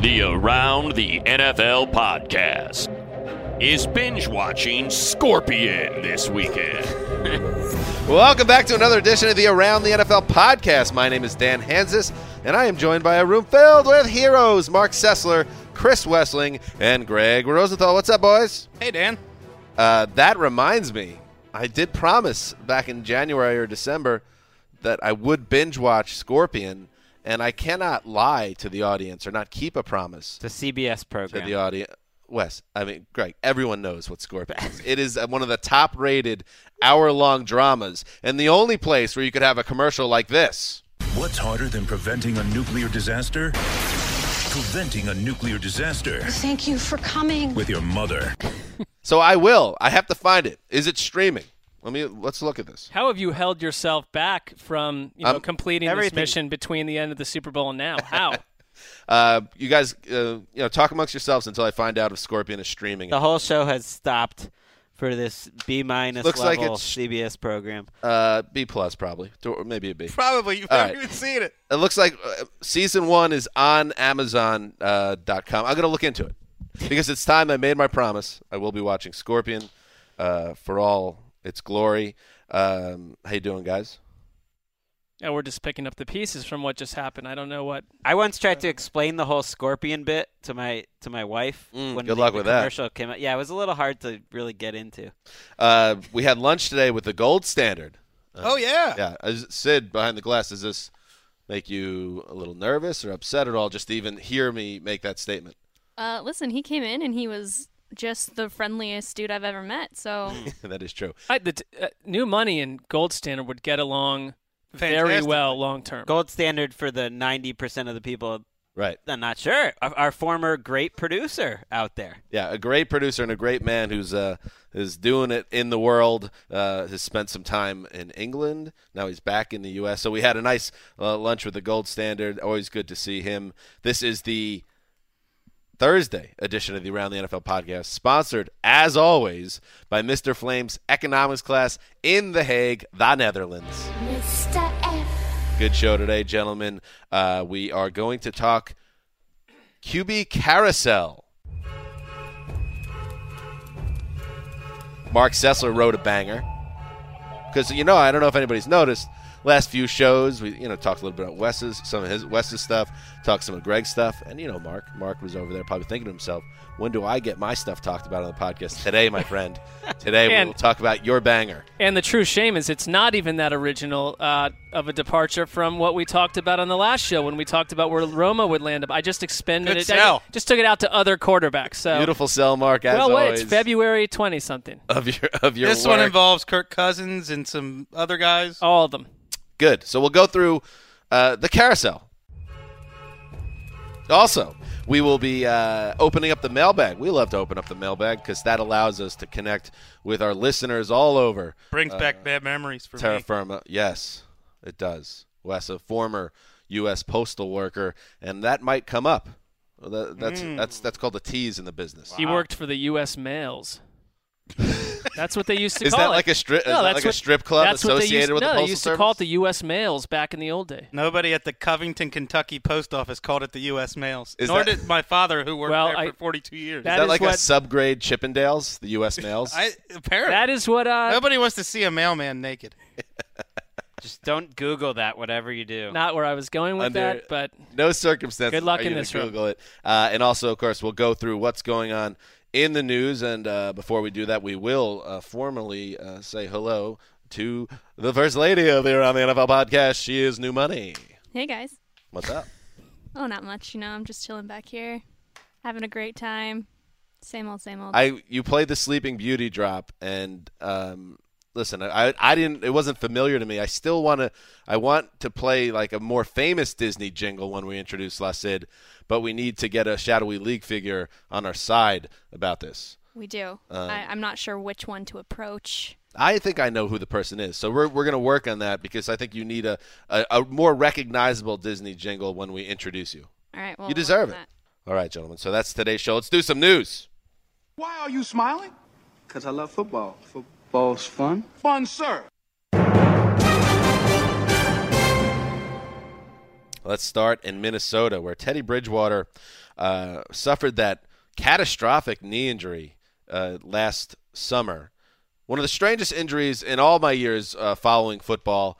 The Around the NFL Podcast is binge-watching Scorpion this weekend. Welcome back to another edition of the Around the NFL Podcast. My name is Dan Hanzus, and I am joined by a room filled with heroes, Mark Sessler, Chris Wessling, and Greg Rosenthal. What's up, boys? Hey, Dan. That reminds me, I did promise back in January or December that I would binge-watch Scorpion. And I cannot lie to the audience or not keep a promise. It's a CBS program. To the audience. Wes, I mean, Greg, everyone knows what Scorpion is. It is one of the top-rated hour-long dramas and the only place where you could have a commercial like this. What's harder than preventing a nuclear disaster? Preventing a nuclear disaster. Thank you for coming. With your mother. So I will. I have to find it. Is it streaming? Let's look at this. How have you held yourself back from completing everything. This mission between the end of the Super Bowl and now? How? You guys, talk amongst yourselves until I find out if Scorpion is streaming. The whole show has stopped for this B- level like CBS program. B+ probably, or maybe a B. Probably you've never even seen it. It looks like season 1 is on Amazon.com. I'm going to look into it because it's time. I made my promise. I will be watching Scorpion for all. It's glory. How you doing, guys? Yeah, we're just picking up the pieces from what just happened. I don't know what. I once tried to explain the whole Scorpion bit to my wife. Good luck with that. When the commercial came out. Yeah, it was a little hard to really get into. We had lunch today with the Gold Standard. Yeah, Sid behind the glass. Does this make you a little nervous or upset at all? Just to even hear me make that statement. Listen, he came in and he was just the friendliest dude I've ever met, so. That is true. The new money and Gold Standard would get along very well long term. Gold Standard for the 90% of the people. Right. I'm not sure. Our former great producer out there. Yeah, a great producer and a great man who's is doing it in the world, has spent some time in England. Now he's back in the U.S. So we had a nice lunch with the Gold Standard. Always good to see him. This is the Thursday edition of the Around the NFL Podcast, sponsored, as always, by Mr. Flame's Economics class in The Hague, the Netherlands. Mr. F. Good show today, gentlemen. We are going to talk QB Carousel. Mark Sessler wrote a banger. Because, I don't know if anybody's noticed, last few shows, we talked a little bit about Wes's stuff, talked some of Greg's stuff, and Mark was over there probably thinking to himself, when do I get my stuff talked about on the podcast? Today, my friend, we will talk about your banger. And the true shame is it's not even that original of a departure from what we talked about on the last show when we talked about where Roma would land up. I just expended it. I just took it out to other quarterbacks. So. Beautiful sell, Mark, as always. Well, it's February 20-something. Of your This work. One involves Kirk Cousins and some other guys? All of them. Good. So we'll go through the carousel. Also, we will be opening up the mailbag. We love to open up the mailbag because that allows us to connect with our listeners all over. Brings back bad memories for Terra Firma. Yes, it does. Wes, a former U.S. postal worker, and that might come up Well, that's called a tease in the business. Wow. He worked for the U.S. Mails. That's what they used to call it. Is that like a strip? No, that's like a strip club associated with the postal service? No, they used to call it the U.S. Mails back in the old day. Nobody at the Covington, Kentucky post office called it the U.S. Mails. Nor did my father, who worked there for 42 years. Is that like a subgrade Chippendales? The U.S. Mails. Apparently, that is what. Nobody wants to see a mailman naked. Just don't Google that, whatever you do. Not where I was going with that, but no circumstances. Good luck in this room. Google it, and also, of course, we'll go through what's going on in the news. And before we do that, we will formally say hello to the First Lady of here on the NFL Podcast. She is New Money. Hey, guys. What's up? Oh, not much. You know, I'm just chilling back here, having a great time. Same old, same old. You played the Sleeping Beauty drop, and listen, I didn't. It wasn't familiar to me. I still want to play like a more famous Disney jingle when we introduce La Sid. But we need to get a shadowy league figure on our side about this. We do. I'm not sure which one to approach. I think I know who the person is. So we're going to work on that because I think you need a more recognizable Disney jingle when we introduce you. All right. Well, you deserve it. All right, gentlemen. So that's today's show. Let's do some news. Why are you smiling? Because I love football. Football's fun. Fun, sir. Let's start in Minnesota, where Teddy Bridgewater suffered that catastrophic knee injury last summer. One of the strangest injuries in all my years following football.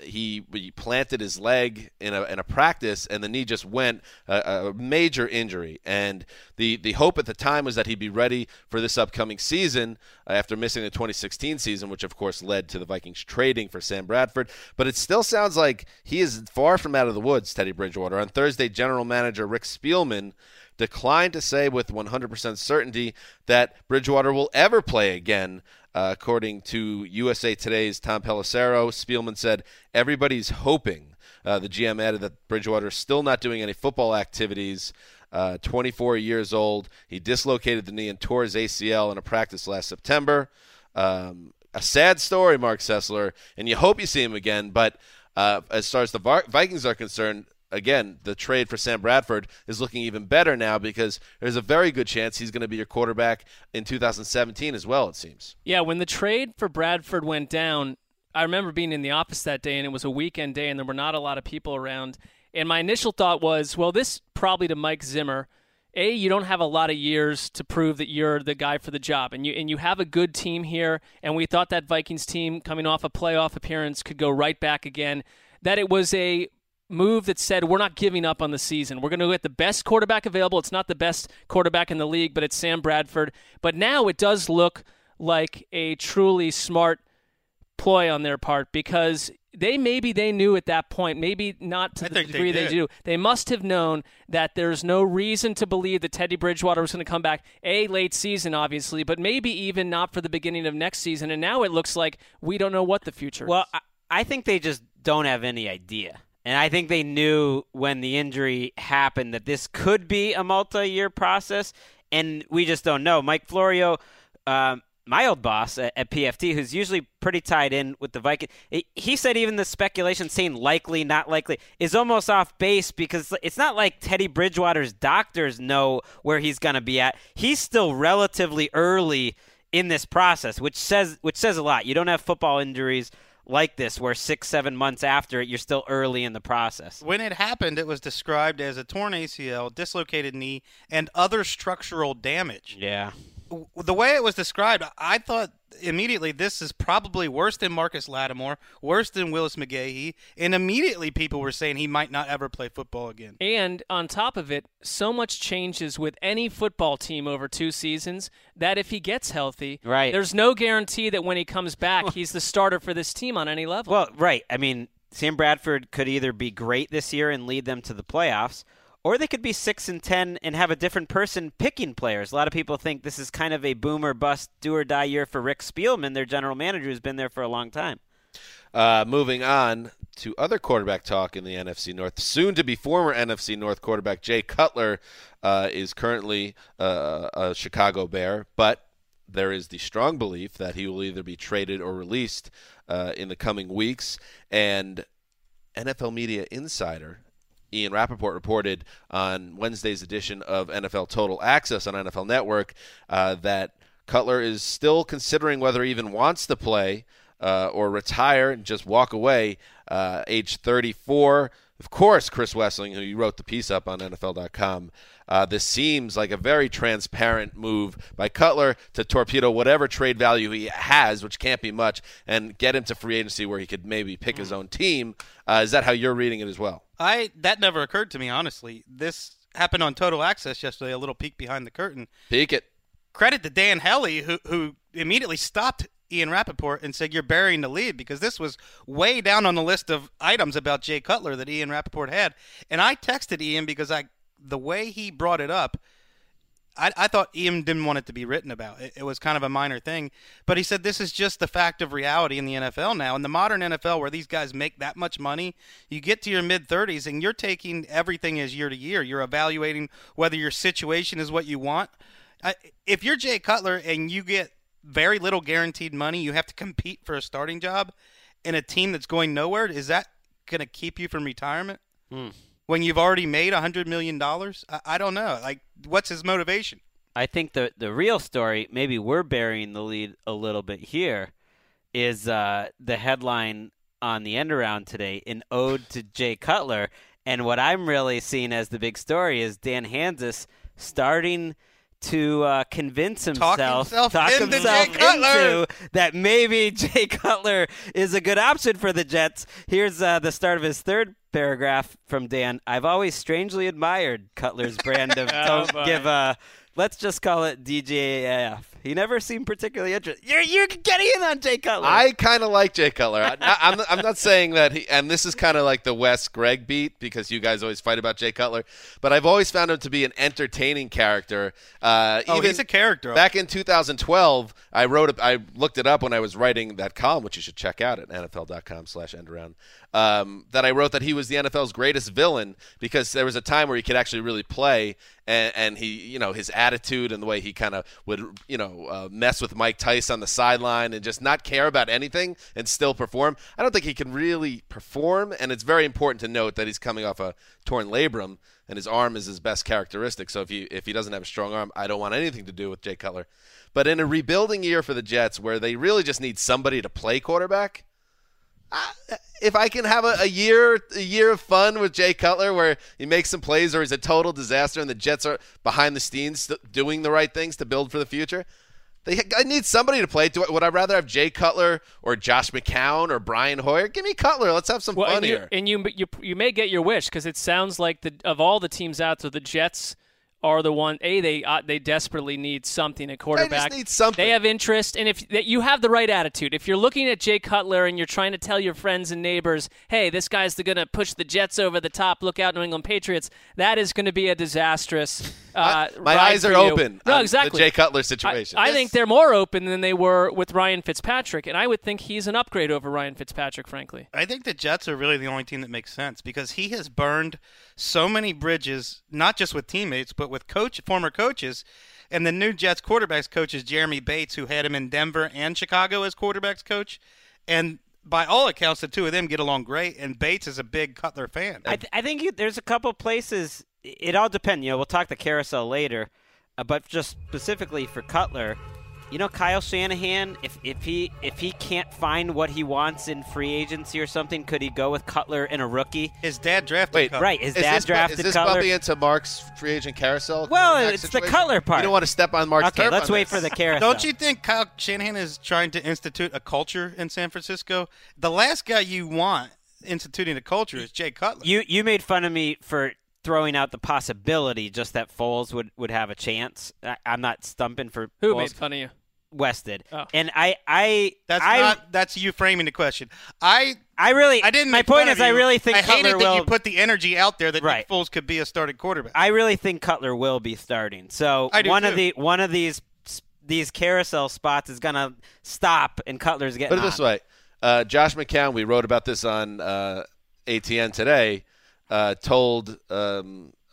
He planted his leg in a practice, and the knee just went a major injury. And the hope at the time was that he'd be ready for this upcoming season after missing the 2016 season, which, of course, led to the Vikings trading for Sam Bradford. But it still sounds like he is far from out of the woods, Teddy Bridgewater. On Thursday, general manager Rick Spielman declined to say with 100% certainty that Bridgewater will ever play again. According to USA Today's Tom Pelissero, Spielman said, everybody's hoping. The GM added that Bridgewater is still not doing any football activities. 24 years old. He dislocated the knee and tore his ACL in a practice last September. A sad story, Mark Sessler, and you hope you see him again. But as far as the Vikings are concerned, again, the trade for Sam Bradford is looking even better now because there's a very good chance he's going to be your quarterback in 2017 as well, it seems. Yeah, when the trade for Bradford went down, I remember being in the office that day, and it was a weekend day, and there were not a lot of people around. And my initial thought was, well, this probably to Mike Zimmer. A, you don't have a lot of years to prove that you're the guy for the job, and you have a good team here. And we thought that Vikings team coming off a playoff appearance could go right back again, that it was a move that said we're not giving up on the season. We're going to get the best quarterback available. It's not the best quarterback in the league, but it's Sam Bradford. But now it does look like a truly smart ploy on their part because they knew at that point, maybe not to the degree they do. They must have known that there's no reason to believe that Teddy Bridgewater was going to come back late season, obviously, but maybe even not for the beginning of next season. And now it looks like we don't know what the future is. Well, I think they just don't have any idea. And I think they knew when the injury happened that this could be a multi-year process, and we just don't know. Mike Florio, my old boss at PFT, who's usually pretty tied in with the Vikings, he said even the speculation saying likely, not likely, is almost off base because it's not like Teddy Bridgewater's doctors know where he's going to be at. He's still relatively early in this process, which says a lot. You don't have football injuries like this, where 6-7 months after it, you're still early in the process. When it happened, it was described as a torn ACL, dislocated knee, and other structural damage. Yeah. The way it was described, I thought immediately this is probably worse than Marcus Lattimore, worse than Willis McGahee, and immediately people were saying he might not ever play football again. And on top of it, so much changes with any football team over two seasons that if he gets healthy, right, there's no guarantee that when he comes back he's the starter for this team on any level. Well, right. I mean, Sam Bradford could either be great this year and lead them to the playoffs, or they could be 6-10 and have a different person picking players. A lot of people think this is kind of a boom or bust, do or die year for Rick Spielman, their general manager, who's been there for a long time. Moving on to other quarterback talk in the NFC North. Soon to be former NFC North quarterback Jay Cutler is currently a Chicago Bear, but there is the strong belief that he will either be traded or released in the coming weeks. And NFL media insider Ian Rapoport reported on Wednesday's edition of NFL Total Access on NFL Network that Cutler is still considering whether he even wants to play or retire and just walk away, age 34. Of course, Chris Wessling, who you wrote the piece up on NFL.com, this seems like a very transparent move by Cutler to torpedo whatever trade value he has, which can't be much, and get him to free agency where he could maybe pick his own team. Is that how you're reading it as well? That never occurred to me, honestly. This happened on Total Access yesterday, a little peek behind the curtain. Peek it. Credit to Dan Helly, who immediately stopped Ian Rapoport and said, you're burying the lead, because this was way down on the list of items about Jay Cutler that Ian Rapoport had. And I texted Ian because the way he brought it up, I thought Ian didn't want it to be written about. It was kind of a minor thing. But he said, this is just the fact of reality in the NFL now. In the modern NFL, where these guys make that much money, you get to your mid-30s and you're taking everything as year to year. You're evaluating whether your situation is what you want. If you're Jay Cutler and you get very little guaranteed money, you have to compete for a starting job in a team that's going nowhere. Is that going to keep you from retirement when you've already made $100 million? I don't know. Like, what's his motivation? I think the real story, maybe we're burying the lead a little bit here, is the headline on the end around today, an ode to Jay Cutler. And what I'm really seeing as the big story is Dan Hanzus starting to convince himself into that maybe Jay Cutler is a good option for the Jets. Here's the start of his third paragraph from Dan. I've always strangely admired Cutler's brand of let's just call it DJAF. He never seemed particularly interested. You're getting in on Jay Cutler. I kind of like Jay Cutler. I'm not saying that he – and this is kind of like the Wes Gregg beat, because you guys always fight about Jay Cutler. But I've always found him to be an entertaining character. Even he's a character. Back in 2012, I looked it up when I was writing that column, which you should check out at NFL.com/endaround, that I wrote that he was the NFL's greatest villain, because there was a time where he could actually really play. And he, his attitude and the way he kind of would, mess with Mike Tice on the sideline and just not care about anything and still perform. I don't think he can really perform, and it's very important to note that he's coming off a torn labrum, and his arm is his best characteristic. So if he doesn't have a strong arm, I don't want anything to do with Jay Cutler. But in a rebuilding year for the Jets, where they really just need somebody to play quarterback, if I can have a year of fun with Jay Cutler where he makes some plays or he's a total disaster and the Jets are behind the scenes doing the right things to build for the future, I need somebody to play. Would I rather have Jay Cutler or Josh McCown or Brian Hoyer? Give me Cutler. Let's have some fun here. And you may get your wish, because it sounds like of all the teams out there, the Jets are the one. They desperately need something at quarterback. They just need something. They have interest, and if you have the right attitude, if you're looking at Jay Cutler and you're trying to tell your friends and neighbors, hey, this guy's going to push the Jets over the top, look out, New England Patriots, that is going to be a disastrous my eyes are open. No, exactly. The Jay Cutler situation. I think they're more open than they were with Ryan Fitzpatrick, and I would think he's an upgrade over Ryan Fitzpatrick, frankly. I think the Jets are really the only team that makes sense, because he has burned so many bridges, not just with teammates, but with former coaches. And the new Jets quarterbacks coach is Jeremy Bates, who had him in Denver and Chicago as quarterbacks coach. And by all accounts, the two of them get along great, and Bates is a big Cutler fan. I think there's a couple places. It all depends. We'll talk the carousel later, but just specifically for Cutler, Kyle Shanahan, if he can't find what he wants in free agency or something, could he go with Cutler and a rookie? His dad drafted Cutler. Right, his dad drafted Cutler. Is this bumping into Mark's free agent carousel? Well, it's situation? The Cutler part. You don't want to step on Mark's turf. Okay, let's wait for the carousel. Don't you think Kyle Shanahan is trying to institute a culture in San Francisco? The last guy you want instituting a culture is Jay Cutler. You made fun of me for throwing out the possibility just that Foles would have a chance. I'm not stumping for Who Foles. Made fun of you? Wes did. Oh. And that's you framing the question. I hated that you put the energy out there that Nick Foles could be a starting quarterback. I really think Cutler will be starting. So one of these carousel spots is going to stop, and Cutler's getting Put it this way. Josh McCown, we wrote about this on ATN today, told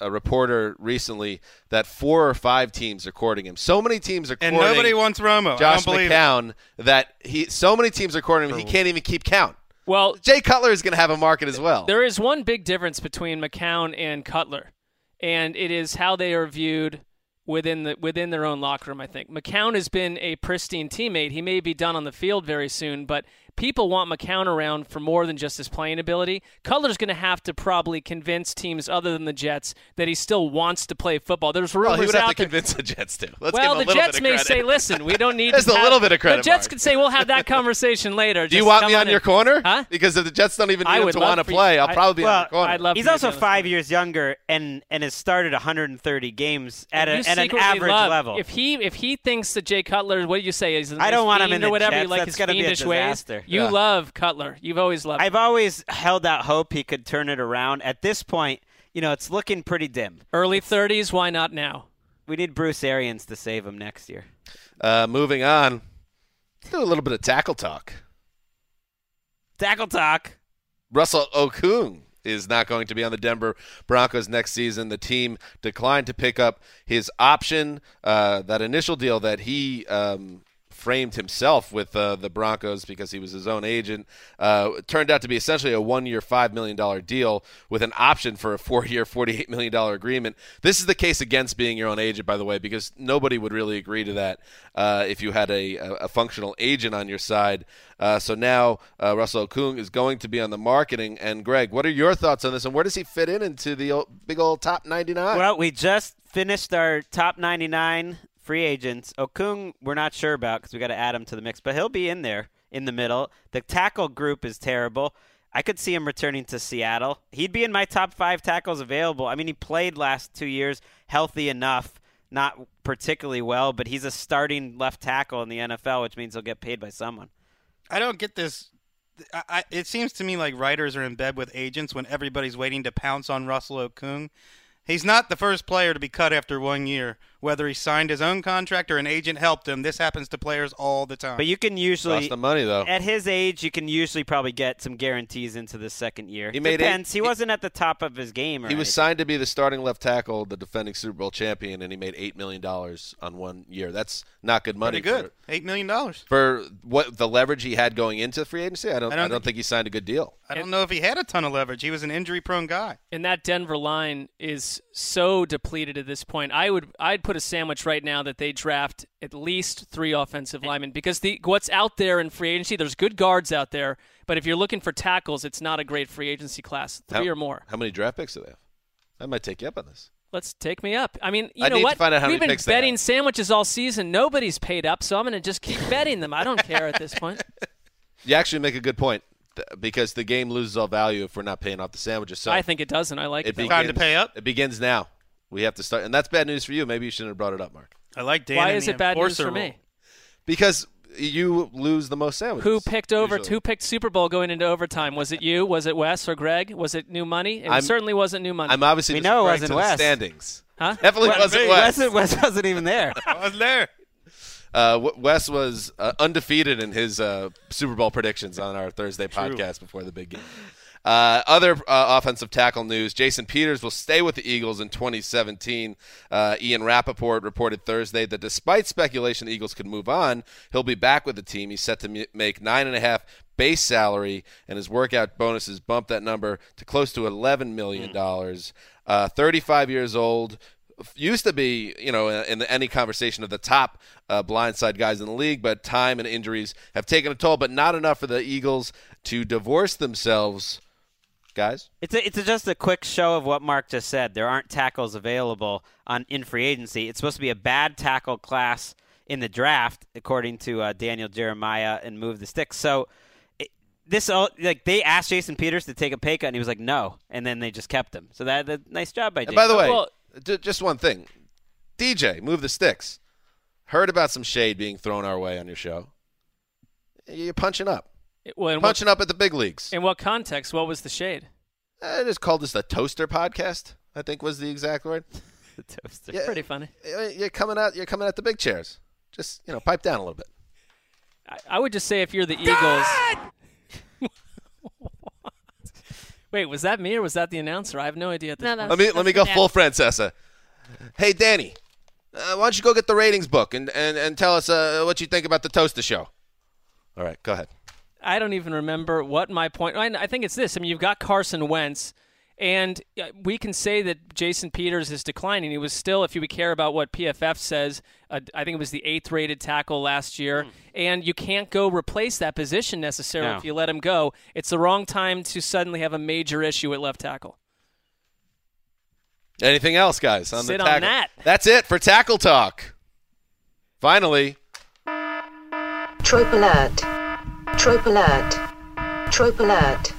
a reporter recently that 4 or 5 teams are courting him. So many teams are courting him. And nobody wants Romo. Josh McCown, so many teams are courting him, he can't even keep count. Well, Jay Cutler is going to have a market as well. There is one big difference between McCown and Cutler, and it is how they are viewed within their own locker room, I think. McCown has been a pristine teammate. He may be done on the field very soon, but people want McCown around for more than just his playing ability. Cutler's going to have to probably convince teams other than the Jets that he still wants to play football. There's rumors he would have out to there. Convince the Jets too. Well, the Jets may say, "Listen, we don't need." There's a little bit of credit. The Jets could say, "We'll have that conversation later." Do you want me on your corner? Huh? Because if the Jets don't even need him to want to play, I'll probably be on your corner. I'd love. He's also 5 years younger and has started 130 games at an average level. If he thinks that Jay Cutler, what do you say? Is I don't want him in the Jets. Like his fiendish ways. You love Cutler. You've always loved him. I've always held out hope he could turn it around. At this point, it's looking pretty dim. Early 30s, why not now? We need Bruce Arians to save him next year. Moving on, let's do a little bit of tackle talk. Tackle talk. Russell Okung is not going to be on the Denver Broncos next season. The team declined to pick up his option, that initial deal that he framed himself with the Broncos because he was his own agent. It turned out to be essentially a one-year, $5 million deal with an option for a four-year, $48 million agreement. This is the case against being your own agent, by the way, because nobody would really agree to that if you had a functional agent on your side. So now Russell Okung is going to be on the marketing. And, Greg, what are your thoughts on this, and where does he fit into the big old top 99? Well, we just finished our top 99 free agents. Okung, we're not sure about because we got to add him to the mix, but he'll be in there in the middle. The tackle group is terrible. I could see him returning to Seattle. He'd be in my top five tackles available. I mean, he played last 2 years healthy enough, not particularly well, but he's a starting left tackle in the NFL, which means he'll get paid by someone. I don't get this. It seems to me like writers are in bed with agents when everybody's waiting to pounce on Russell Okung. He's not the first player to be cut after 1 year. Whether he signed his own contract or an agent helped him, this happens to players all the time. But you can usually cost the money, though. At his age, you can usually probably get some guarantees into the second year. Depends. He wasn't at the top of his game. He was signed to be the starting left tackle, the defending Super Bowl champion, and he made $8 million on 1 year. That's not good money. Pretty good. $8 million. For what the leverage he had going into free agency, I don't think he signed a good deal. I don't know if he had a ton of leverage. He was an injury-prone guy. And that Denver line is so depleted at this point. I'd put a sandwich right now that they draft at least three offensive linemen because what's out there in free agency, there's good guards out there, but if you're looking for tackles, it's not a great free agency class. Three or more. How many draft picks do they have? I might take you up on this. Let's take me up. I mean, you know what? We've been betting sandwiches all season. Nobody's paid up, so I'm going to just keep betting them. I don't care at this point. You actually make a good point. Because the game loses all value if we're not paying off the sandwiches. So I think it doesn't. I like it. Time to pay up. It begins now. We have to start. And that's bad news for you. Maybe you shouldn't have brought it up, Mark. I like Dan. Why is it bad news for me? Because you lose the most sandwiches. Who picked Super Bowl going into overtime? Was it you? Was it Wes or Greg? Was it new money? It certainly wasn't new money. I'm obviously we know it wasn't Wes. Standings. Huh? Definitely wasn't Wes. Wes wasn't even there. I wasn't there. Wes was undefeated in his Super Bowl predictions on our Thursday podcast before the big game. Other offensive tackle news, Jason Peters will stay with the Eagles in 2017. Ian Rapoport reported Thursday that despite speculation the Eagles could move on, he'll be back with the team. He's set to make $9.5 base salary, and his workout bonuses bump that number to close to $11 million. 35 years old. Used to be, in any conversation of the top blindside guys in the league, but time and injuries have taken a toll, but not enough for the Eagles to divorce themselves. Guys? It's just a quick show of what Mark just said. There aren't tackles available in free agency. It's supposed to be a bad tackle class in the draft, according to Daniel Jeremiah and Move the Sticks. So they asked Jason Peters to take a pay cut, and he was like, no, and then they just kept him. So that nice job by Jason. By the way, just one thing. DJ, Move the Sticks. Heard about some shade being thrown our way on your show. You're punching up. Punching up at the big leagues. In what context? What was the shade? I just called this the Toaster Podcast, I think was the exact word. The Toaster. Yeah, pretty funny. You're coming at the big chairs. Just, pipe down a little bit. I would just say if you're the Eagles. Wait, was that me or was that the announcer? I have no idea. Let me go full Francesa. Hey, Danny, why don't you go get the ratings book and tell us what you think about the Toaster Show? All right, go ahead. I don't even remember what my point. I think it's this. I mean, you've got Carson Wentz, and we can say that Jason Peters is declining. He was still, if you would care about what PFF says, I think it was the 8th-rated tackle last year. And you can't go replace that position necessarily if you let him go. It's the wrong time to suddenly have a major issue at left tackle. Anything else, guys? On Sit the on that. That's it for Tackle Talk. Finally. Trope alert. Trope alert. Trope alert.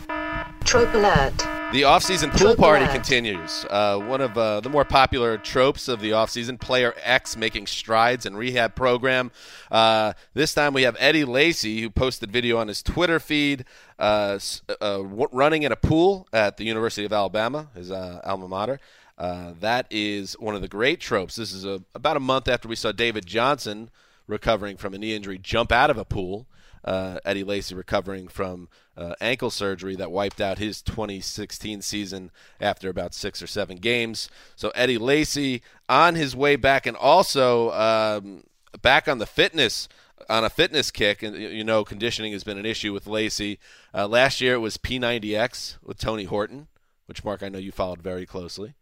Trope alert. The offseason pool party continues. One of the more popular tropes of the offseason, player X making strides in rehab program. This time we have Eddie Lacy, who posted video on his Twitter feed running in a pool at the University of Alabama, his alma mater. That is one of the great tropes. This is about a month after we saw David Johnson recovering from a knee injury jump out of a pool. Eddie Lacy recovering from ankle surgery that wiped out his 2016 season after about 6 or 7 games. So Eddie Lacy on his way back, and also back on the fitness, on a fitness kick. And, you know, conditioning has been an issue with Lacy. Last year it was P90X with Tony Horton, which, Mark, I know you followed very closely.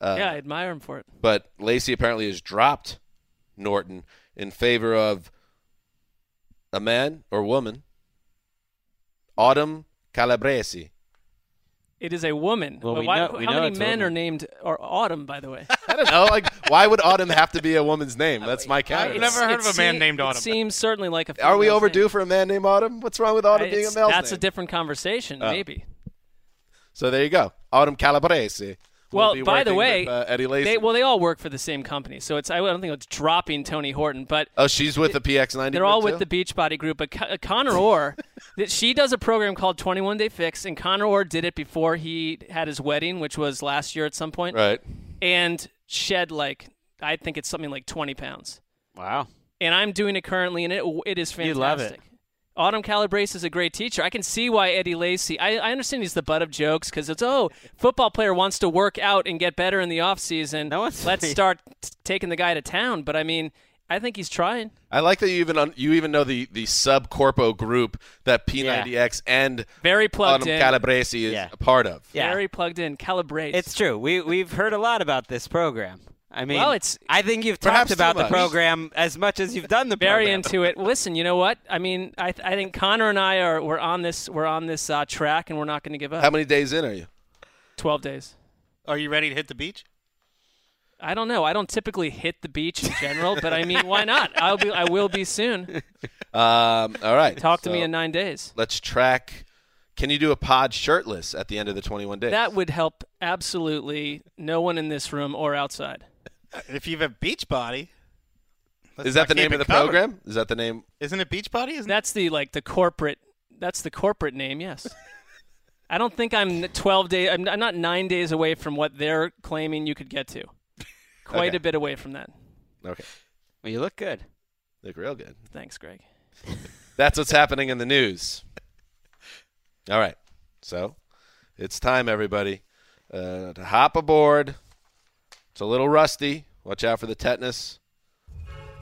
Yeah, I admire him for it. But Lacy apparently has dropped Norton in favor of a man or woman, Autumn Calabrese. It is a woman. Well, how many men are named Autumn, by the way? I don't know. Why would Autumn have to be a woman's name? That's my category. I've never heard of a man named Autumn. It seems certainly like a female. Are we overdue for a man named Autumn? What's wrong with Autumn being a male? That's a different conversation, maybe. So there you go. Autumn Calabrese. Well, by the way, with, Eddie Lacy. They all work for the same company, so I don't think it's dropping Tony Horton. But she's with the PX90. They're all with the Beachbody Group. But Connor Orr, she does a program called 21 Day Fix, and Connor Orr did it before he had his wedding, which was last year at some point. Right. And shed I think it's something like 20 pounds. Wow. And I'm doing it currently, and it is fantastic. You love it. Autumn Calabrese is a great teacher. I can see why Eddie Lacy – I understand he's the butt of jokes because it's, football player wants to work out and get better in the offseason. Let's start taking the guy to town. But, I mean, I think he's trying. I like that you even know the sub-corpo group that P90X and Autumn Calabrese is a part of. Yeah. Very plugged in. Calabrese. It's true. We've heard a lot about this program. I mean, I think you've talked about the program as much as you've done the program. Very into it. Listen, you know what? I mean, I think Connor and I we're on this track, and we're not going to give up. How many days in are you? 12 days. Are you ready to hit the beach? I don't know. I don't typically hit the beach in general, but I mean, why not? I will be soon. All right. Talk to me in 9 days. Let's track. Can you do a pod shirtless at the end of the 21 days? That would help absolutely no one in this room or outside. If you have a Beachbody, is that the name of the program? Is that the name? Isn't it Beachbody? That's the corporate. That's the corporate name. Yes. I don't think I'm 12 days. I'm not 9 days away from what they're claiming you could get to. Quite a bit away from that. Okay. Well, you look good. Look real good. Thanks, Greg. That's what's happening in the news. All right. So it's time, everybody, to hop aboard. It's a little rusty. Watch out for the tetanus.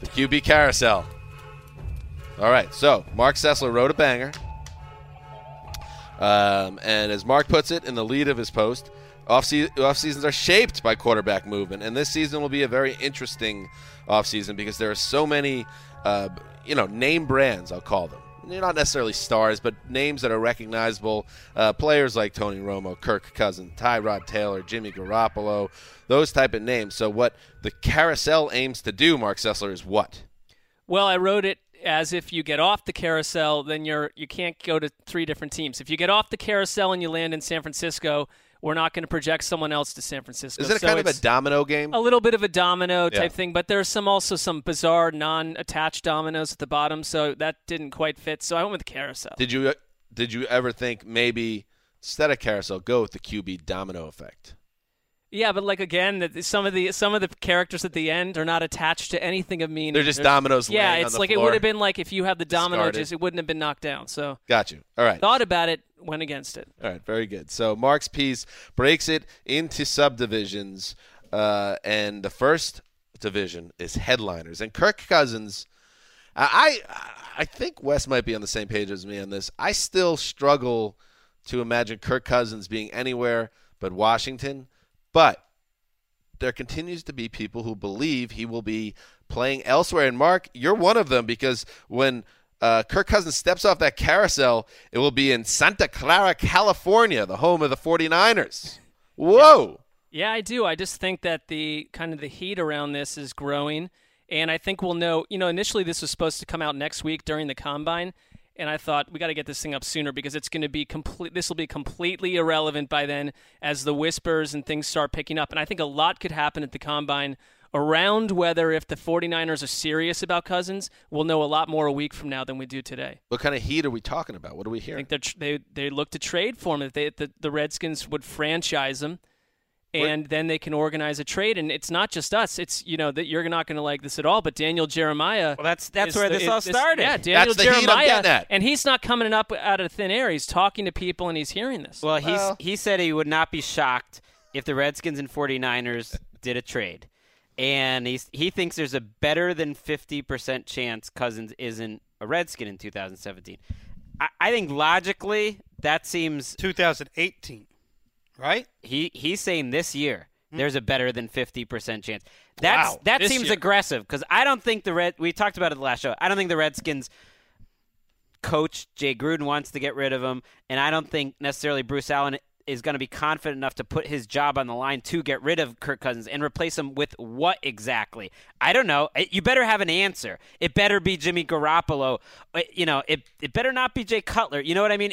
The QB carousel. All right, so Mark Sessler wrote a banger. And as Mark puts it in the lead of his post, off seasons are shaped by quarterback movement. And this season will be a very interesting off season because there are so many, name brands, I'll call them. They're not necessarily stars, but names that are recognizable. Players like Tony Romo, Kirk Cousins, Tyrod Taylor, Jimmy Garoppolo, those type of names. So what the carousel aims to do, Mark Sessler, is what? Well, I wrote it as if you get off the carousel, then you can't go to 3 different teams. If you get off the carousel and you land in San Francisco, we're not going to project someone else to San Francisco. Is it kind of a domino game? A little bit of a domino type thing, but there's some bizarre non-attached dominoes at the bottom, so that didn't quite fit. So I went with the carousel. Did you ever think maybe instead of carousel, go with the QB domino effect? Yeah, but again, some of the characters at the end are not attached to anything of meaning. They're just dominoes. Yeah, it's on the floor. It would have been if you had the domino, it wouldn't have been knocked down. So got you. All right, thought about it, went against it. All right, very good. So Mark's piece breaks it into subdivisions, and the first division is headliners. And Kirk Cousins I think Wes might be on the same page as me on this. I still struggle to imagine Kirk Cousins being anywhere but Washington, but there continues to be people who believe he will be playing elsewhere. And, Mark, you're one of them, because when Kirk Cousins steps off that carousel, it will be in Santa Clara, California, the home of the 49ers. Whoa. Yeah, I do. I just think that the kind of the heat around this is growing. And I think we'll know, you know, initially this was supposed to come out next week during the Combine. And I thought, we got to get this thing up sooner, because it's going to be complete. This will be completely irrelevant by then as the whispers and things start picking up. And I think a lot could happen at the Combine around whether if the 49ers are serious about Cousins. We'll know a lot more a week from now than we do today. What kind of heat are we talking about? What are we hearing? I think they look to trade for him. The Redskins would franchise him, and then they can organize a trade. And it's not just us. It's, you know, that you're not going to like this at all, but Daniel Jeremiah. Well, that's where this all started. Yeah, Daniel Jeremiah. And he's not coming up out of thin air. He's talking to people, and he's hearing this. Well, he said he would not be shocked if the Redskins and 49ers did a trade. And he thinks there's a better than 50% chance Cousins isn't a Redskin in 2017. I think logically that seems... 2018. Right? He's saying this year there's a better than 50% chance. That seems aggressive, because I don't think we talked about it the last show. I don't think the Redskins coach Jay Gruden wants to get rid of him, and I don't think necessarily Bruce Allen is going to be confident enough to put his job on the line to get rid of Kirk Cousins and replace him with what exactly? I don't know. You better have an answer. It better be Jimmy Garoppolo. You know, it better not be Jay Cutler. You know what I mean?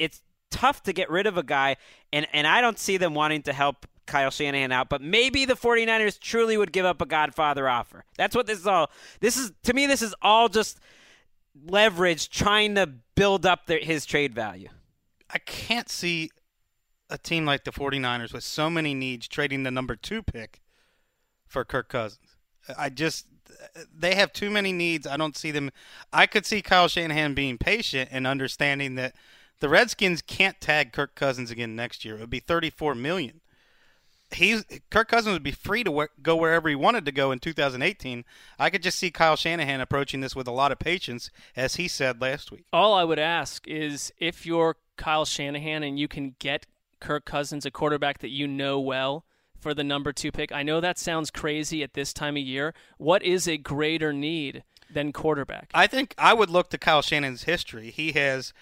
It's tough to get rid of a guy, and I don't see them wanting to help Kyle Shanahan out, but maybe the 49ers truly would give up a Godfather offer. That's what this is all. To me, this is all just leverage trying to build up his trade value. I can't see a team like the 49ers with so many needs trading the number 2 pick for Kirk Cousins. They have too many needs. I don't see them. I could see Kyle Shanahan being patient and understanding that the Redskins can't tag Kirk Cousins again next year. It would be $34 million. Kirk Cousins would be free to go wherever he wanted to go in 2018. I could just see Kyle Shanahan approaching this with a lot of patience, as he said last week. All I would ask is, if you're Kyle Shanahan and you can get Kirk Cousins, a quarterback that you know well, for the number 2 pick, I know that sounds crazy at this time of year. What is a greater need than quarterback? I think I would look to Kyle Shanahan's history. He has...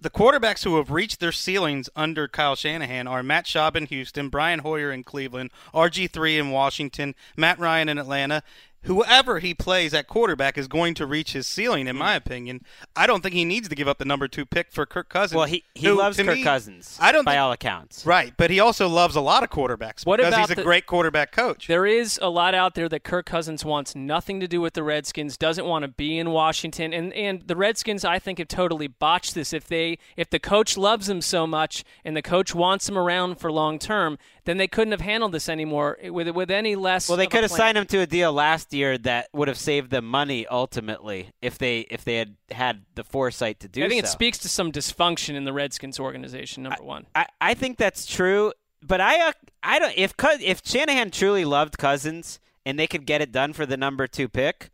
The quarterbacks who have reached their ceilings under Kyle Shanahan are Matt Schaub in Houston, Brian Hoyer in Cleveland, RG3 in Washington, Matt Ryan in Atlanta. Whoever he plays at quarterback is going to reach his ceiling, in my opinion. I don't think he needs to give up the number 2 pick for Kirk Cousins. Well, he loves Kirk Cousins, by all accounts. Right, but he also loves a lot of quarterbacks because he's a great quarterback coach. There is a lot out there that Kirk Cousins wants nothing to do with the Redskins, doesn't want to be in Washington, and the Redskins, I think, have totally botched this. If the coach loves him so much and the coach wants him around for long term, then they couldn't have handled this anymore with any less. Well, they could have signed him to a deal last year that would have saved them money ultimately if they had had the foresight to do so. I think it speaks to some dysfunction in the Redskins organization, number one. I think that's true, but I don't. If Shanahan truly loved Cousins and they could get it done for the number 2 pick,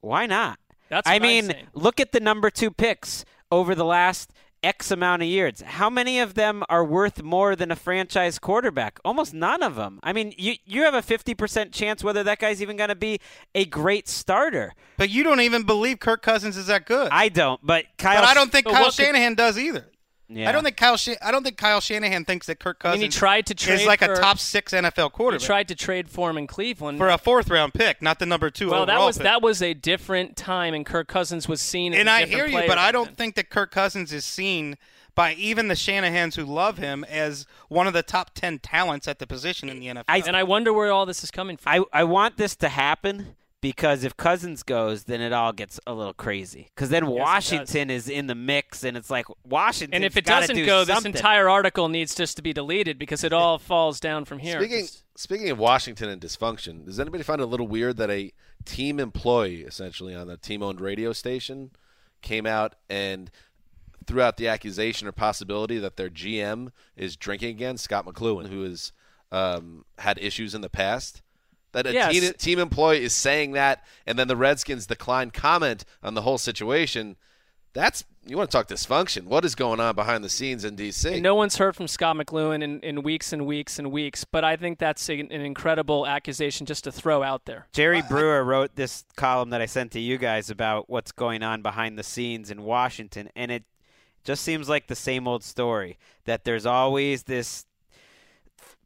why not? That's what I mean. Saying. Look at the number 2 picks over the last X amount of years. How many of them are worth more than a franchise quarterback? Almost none of them. I mean, you have a 50% chance whether that guy's even going to be a great starter. But you don't even believe Kirk Cousins is that good. I don't, but Kyle... But I don't think Kyle Shanahan does either. Yeah. I don't think Kyle Shanahan thinks that Kirk Cousins is like a top 6 NFL quarterback. He tried to trade for him in Cleveland for a 4th-round pick, not the number 2 overall. Well, that was a different time, and Kirk Cousins was seen. And I hear you, but I don't think that Kirk Cousins is seen by even the Shanahans who love him as one of the top 10 talents at the position in the NFL. And I wonder where all this is coming from. I want this to happen, because if Cousins goes, then it all gets a little crazy. Because then Washington is in the mix, and it's like Washington's got to do something. And if it doesn't go, this entire article needs just to be deleted, because it all falls down from here. Speaking of Washington and dysfunction, does anybody find it a little weird that a team employee, essentially, on a team-owned radio station came out and threw out the accusation or possibility that their GM is drinking again, Scott McLuhan, who has had issues in the past? that a team employee is saying that, and then the Redskins decline comment on the whole situation. That's, you want to talk dysfunction. What is going on behind the scenes in D.C.? And no one's heard from Scott McLuhan in weeks and weeks and weeks, but I think that's an incredible accusation just to throw out there. Jerry Brewer wrote this column that I sent to you guys about what's going on behind the scenes in Washington, and it just seems like the same old story, that there's always this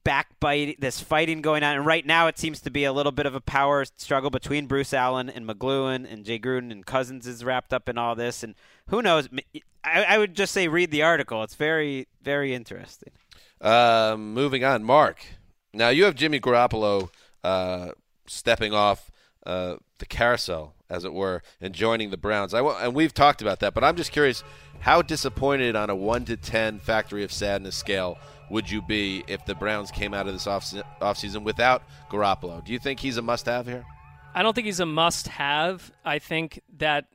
backbite, this fighting going on. And right now it seems to be a little bit of a power struggle between Bruce Allen and McLuhan, and Jay Gruden and Cousins is wrapped up in all this. And who knows? I would just say read the article. It's very, very interesting. Moving on, Mark. Now you have Jimmy Garoppolo stepping off the carousel, as it were, and joining the Browns. And we've talked about that, but I'm just curious, how disappointed on a 1 to 10 factory of sadness scale would you be if the Browns came out of this offseason without Garoppolo? Do you think he's a must-have here? I don't think he's a must-have. I think that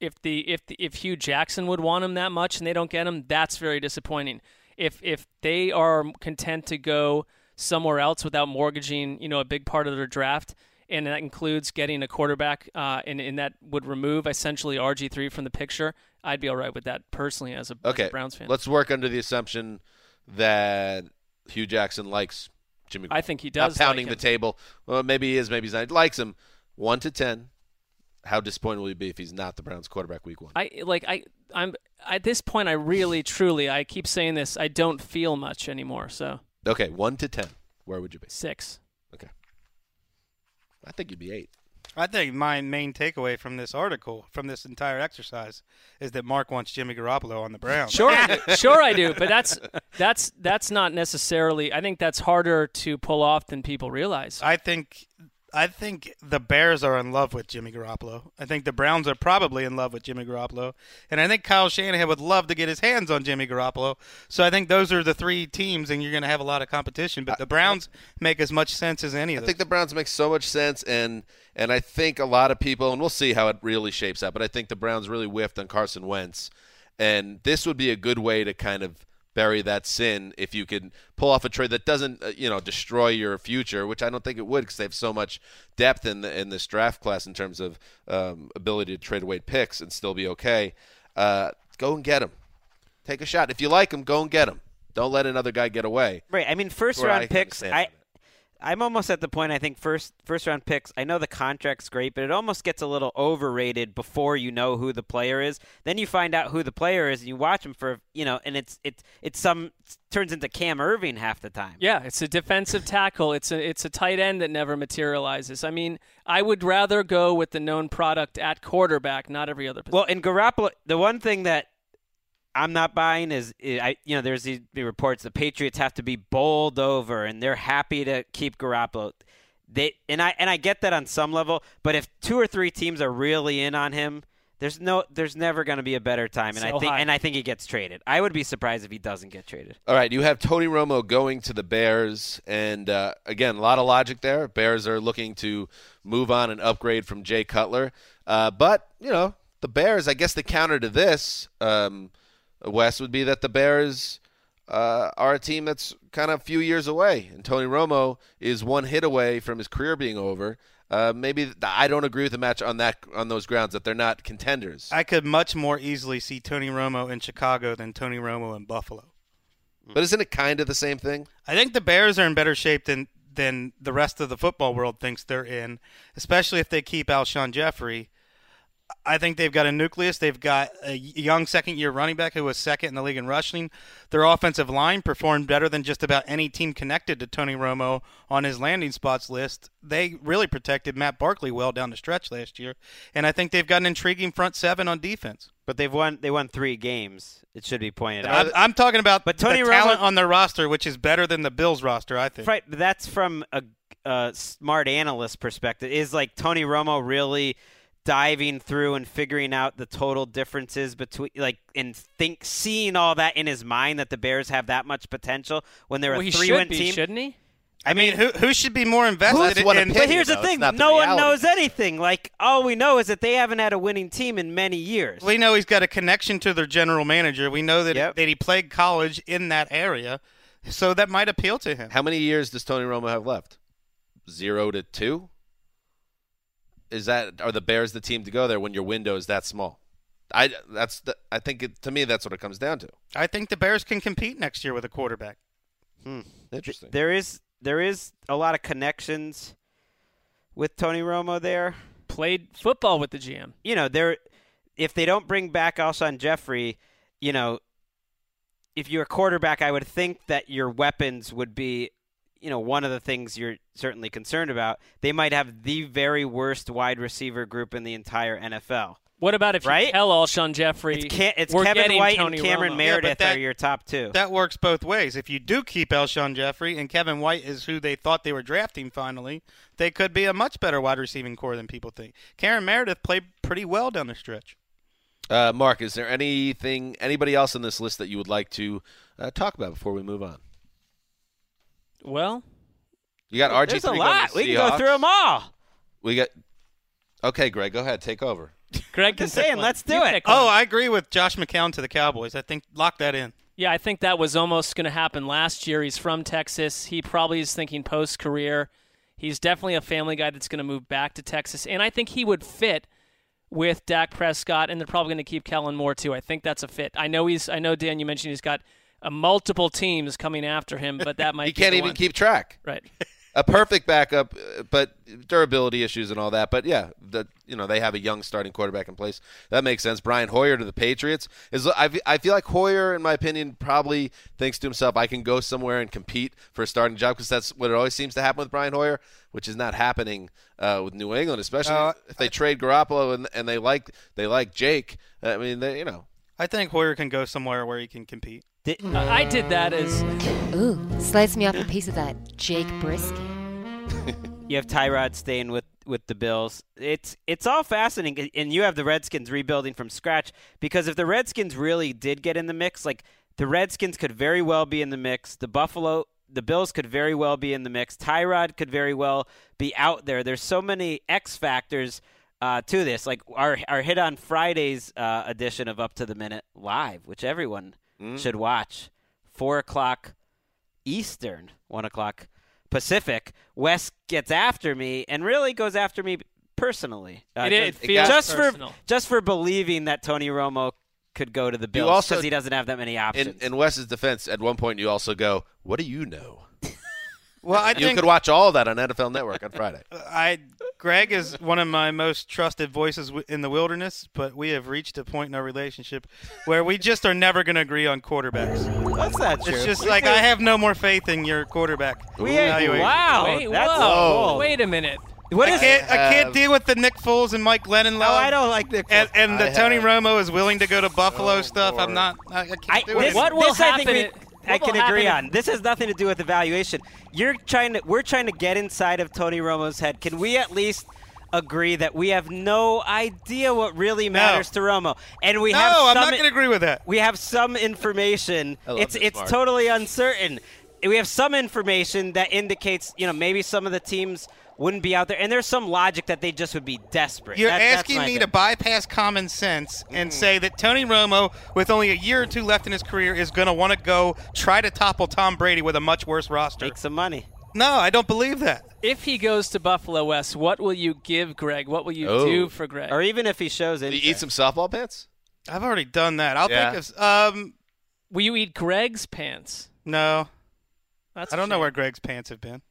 if Hugh Jackson would want him that much and they don't get him, that's very disappointing. If they are content to go somewhere else without mortgaging, a big part of their draft, and that includes getting a quarterback, and that would remove essentially RG3 from the picture, I'd be all right with that personally as a Browns fan. Let's work under the assumption that Hugh Jackson likes Jimmy Garoppolo. I think he does. Not pounding the table. Well, maybe he is, maybe he's not. He likes him. 1 to 10. How disappointed will you be if he's not the Browns' quarterback week one? I'm at this point. I really, truly, I keep saying this. I don't feel much anymore. So okay, 1 to 10. Where would you be? 6. Okay. I think you'd be 8. I think my main takeaway from this article, from this entire exercise, is that Mark wants Jimmy Garoppolo on the Browns. Sure I do, but that's not necessarily. I think that's harder to pull off than people realize. I think the Bears are in love with Jimmy Garoppolo. I think the Browns are probably in love with Jimmy Garoppolo, and I think Kyle Shanahan would love to get his hands on Jimmy Garoppolo. So I think those are the three teams, and you're going to have a lot of competition. But the Browns make as much sense as any of them. I think the Browns make so much sense, and I think a lot of people, and we'll see how it really shapes out, but I think the Browns really whiffed on Carson Wentz, and this would be a good way to kind of bury that sin if you could pull off a trade that doesn't, destroy your future, which I don't think it would because they have so much depth in this draft class in terms of ability to trade away picks and still be okay. Go and get him. Take a shot. If you like him, go and get him. Don't let another guy get away. Right. I mean, first-round picks, I'm almost at the point, I think, first-round picks, I know the contract's great, but it almost gets a little overrated before you know who the player is. Then you find out who the player is, and you watch him for, and it turns into Cam Irving half the time. Yeah, it's a defensive tackle. It's a tight end that never materializes. I mean, I would rather go with the known product at quarterback, not every other position. Well, in Garoppolo, the one thing that I'm not buying is there's these reports the Patriots have to be bowled over and they're happy to keep Garoppolo. I get that on some level, but if 2 or 3 teams are really in on him, there's never going to be a better time. I think he gets traded. I would be surprised if he doesn't get traded. All right, you have Tony Romo going to the Bears, and again, a lot of logic there. Bears are looking to move on and upgrade from Jay Cutler, but the Bears. I guess the counter to this. West would be that the Bears are a team that's kind of a few years away, and Tony Romo is 1 hit away from his career being over. Maybe I don't agree with the match on those grounds that they're not contenders. I could much more easily see Tony Romo in Chicago than Tony Romo in Buffalo. But isn't it kind of the same thing? I think the Bears are in better shape than the rest of the football world thinks they're in, especially if they keep Alshon Jeffrey. I think they've got a nucleus. They've got a young second-year running back who was second in the league in rushing. Their offensive line performed better than just about any team connected to Tony Romo on his landing spots list. They really protected Matt Barkley well down the stretch last year, and I think they've got an intriguing front 7 on defense. But they won 3 games. It should be pointed out. I'm talking about Tony Romo, talent on their roster, which is better than the Bills' roster, I think. Right, but that's from a smart analyst perspective. Is like Tony Romo really diving through and figuring out the total differences between, seeing all that in his mind that the Bears have that much potential when they're a 3-win team, shouldn't he? I mean, who should be more invested? But here's the thing: no one knows anything. All we know is that they haven't had a winning team in many years. We know he's got a connection to their general manager. We know that he played college in that area, so that might appeal to him. How many years does Tony Romo have left? 0-2? Is that, are the Bears the team to go there when your window is that small? I think to me that's what it comes down to. I think the Bears can compete next year with a quarterback. Interesting. There is a lot of connections with Tony Romo there. Played football with the GM. You know, if they don't bring back Alshon Jeffrey, you know, if you're a quarterback, I would think that your weapons would be, you know, one of the things you're certainly concerned about. They might have the very worst wide receiver group in the entire NFL. What about if you tell Alshon Jeffrey? It's Kevin White and Cameron Meredith are your top two. That works both ways. If you do keep Alshon Jeffrey and Kevin White is who they thought they were drafting finally, they could be a much better wide receiving core than people think. Cameron Meredith played pretty well down the stretch. Mark, is there anybody else on this list that you would like to talk about before we move on? Well, you got RG3. There's a lot. We can go through them all. Okay, Greg, go ahead. Take over. Greg can say, let's do it. Oh, I agree with Josh McCown to the Cowboys. I think lock that in. Yeah, I think that was almost going to happen last year. He's from Texas. He probably is thinking post-career. He's definitely a family guy that's going to move back to Texas. And I think he would fit with Dak Prescott, and they're probably going to keep Kellen Moore too. I think that's a fit. I know, Dan, you mentioned he's got multiple teams coming after him, but that might be the one. He can't even keep track. Right. A perfect backup, but durability issues and all that. But, yeah, they have a young starting quarterback in place. That makes sense. Brian Hoyer to the Patriots. I feel like Hoyer, in my opinion, probably thinks to himself, I can go somewhere and compete for a starting job, because that's what it always seems to happen with Brian Hoyer, which is not happening with New England, especially if they trade Garoppolo and they like Jake. I mean, I think Hoyer can go somewhere where he can compete. I did that as... Ooh, slice me off a piece of that Jake brisket. You have Tyrod staying with the Bills. It's all fascinating, and you have the Redskins rebuilding from scratch, because if the Redskins really did get in the mix, like the Redskins could very well be in the mix. The Bills could very well be in the mix. Tyrod could very well be out there. There's so many X factors to this. Like our hit on Friday's edition of Up to the Minute Live, which everyone... should watch, 4 o'clock Eastern, 1 o'clock Pacific. Wes gets after me and really goes after me personally. It feels just for believing that Tony Romo could go to the Bills because he doesn't have that many options. In Wes's defense, at one point you also go, what do you know? Well, you could watch all that on NFL Network on Friday. Greg is one of my most trusted voices in the wilderness, but we have reached a point in our relationship where we just are never going to agree on quarterbacks. That's not true. It's just I have no more faith in your quarterback. Wow. Wait a minute. I can't deal with the Nick Foles and Mike Glennon love. No, I don't like Nick Foles. And the Tony Romo is willing to go to Buffalo stuff. Lord. I'm not. I can't do it. What will happen? I can agree on. This has nothing to do with evaluation. We're trying to get inside of Tony Romo's head. Can we at least agree that we have no idea what really matters to Romo? And we have I'm not going to agree with that. We have some information. It's totally uncertain. We have some information that indicates, maybe some of the teams wouldn't be out there. And there's some logic that they just would be desperate. You're asking me to bypass common sense and say that Tony Romo, with only a year or two left in his career, is going to want to go try to topple Tom Brady with a much worse roster. Make some money. No, I don't believe that. If he goes to Buffalo, West, what will you give Greg? What will you do for Greg? Or even if he shows it. Do you eat some softball pants? I've already done that. I'll think of... Will you eat Greg's pants? No. I don't know where Greg's pants have been.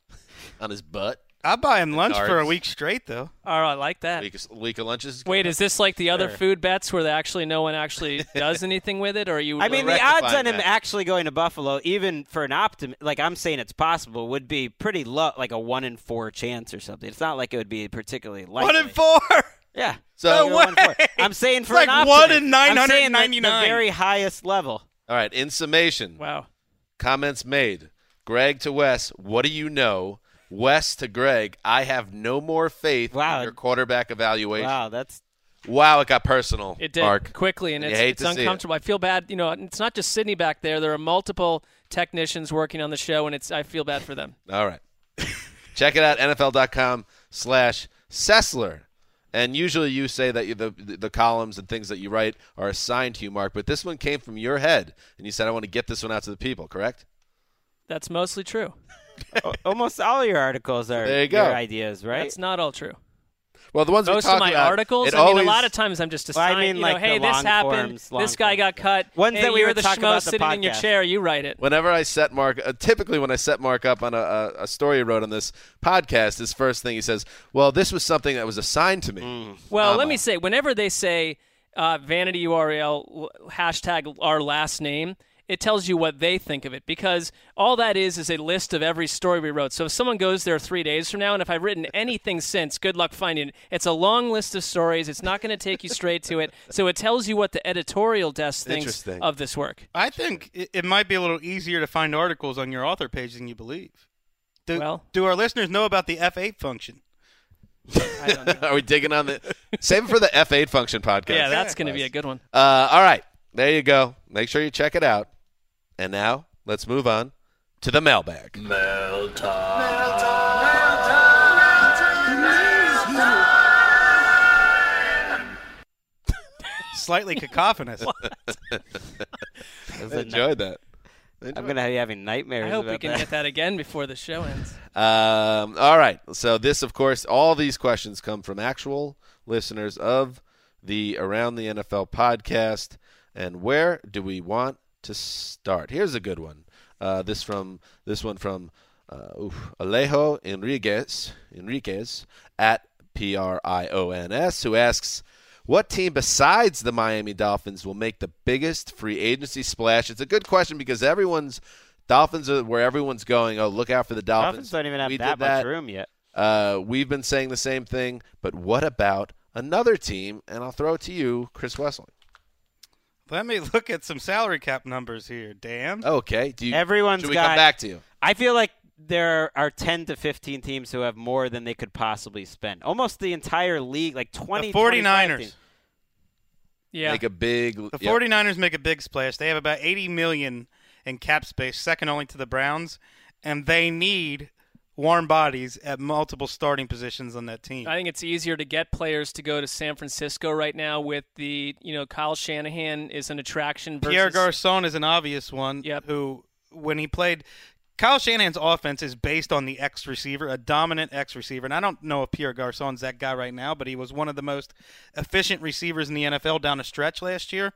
On his butt. I'll buy him lunch for a week straight, though. Oh, I like that. Week of lunches. Wait, is this like the other food bets where no one actually does anything with it? Or the odds on him actually going to Buffalo, even for an optimist, like I'm saying it's possible, would be pretty low, like a 1 in 4 chance or something. It's not like it would be particularly likely. 1 in 4? Yeah. So no way. 1 in 4. I'm saying for an optimist. It's like 1 in 999. I'm saying the very highest level. All right, in summation. Wow. Comments made. Greg to Wes, what do you know? Wes to Greg, I have no more faith in your quarterback evaluation. Wow, it got personal. It did, Mark. Quickly, and it's uncomfortable. I feel bad. It's not just Sydney back there. There are multiple technicians working on the show, and I feel bad for them. All right. Check it out, NFL.com/Sessler. And usually you say that the columns and things that you write are assigned to you, Mark, but this one came from your head, and you said, I want to get this one out to the people, correct? That's mostly true. Almost all your articles are your ideas, right? That's not all true. Well, the ones we talk about. Most of my articles, a lot of times I'm just assigning, hey, this happened, this guy got cut. Ones that we were talking about the podcast. Sitting in your chair, you write it. Whenever I set Mark, typically when I set Mark up on a story he wrote on this podcast, his first thing he says, well, this was something that was assigned to me. Well, let me say, whenever they say vanity URL, hashtag our last name, it tells you what they think of it, because all that is a list of every story we wrote. So if someone goes there 3 days from now, and if I've written anything since, good luck finding it. It's a long list of stories. It's not going to take you straight to it. So it tells you what the editorial desk thinks of this work. I think it might be a little easier to find articles on your author page than you believe. Do our listeners know about the F8 function? I don't know. Are we digging on the – save it for the F8 function podcast. Yeah, that's going to be a good one. All right. There you go. Make sure you check it out. And now, let's move on to the mailbag. Mail time. Mail time. Mail time. Mail time. Slightly cacophonous. I enjoyed that. I'm going to be having nightmares about that. I hope we can get that again before the show ends. All right. So this, of course, all these questions come from actual listeners of the Around the NFL podcast. And where do we want to start? Here's a good one. This one from Alejo Enriquez at PRIONS, who asks, what team besides the Miami Dolphins will make the biggest free agency splash? It's a good question because Dolphins are where everyone's going. Oh, look out for the Dolphins. Dolphins don't even have much room yet. We've been saying the same thing, but what about another team? And I'll throw it to you, Chris Wessling. Let me look at some salary cap numbers here, Dan. Okay. Should we come back to you? I feel like there are 10 to 15 teams who have more than they could possibly spend. Almost the entire league, like 20, the 49ers. Yeah. The 49ers make a big splash. They have about $80 million in cap space, second only to the Browns, and they need warm bodies at multiple starting positions on that team. I think it's easier to get players to go to San Francisco right now with the, Kyle Shanahan is an attraction. Pierre Garçon is an obvious one. Yep. Who, when he played, Kyle Shanahan's offense is based on the X receiver, a dominant X receiver. And I don't know if Pierre Garçon's that guy right now, but he was one of the most efficient receivers in the NFL down a stretch last year.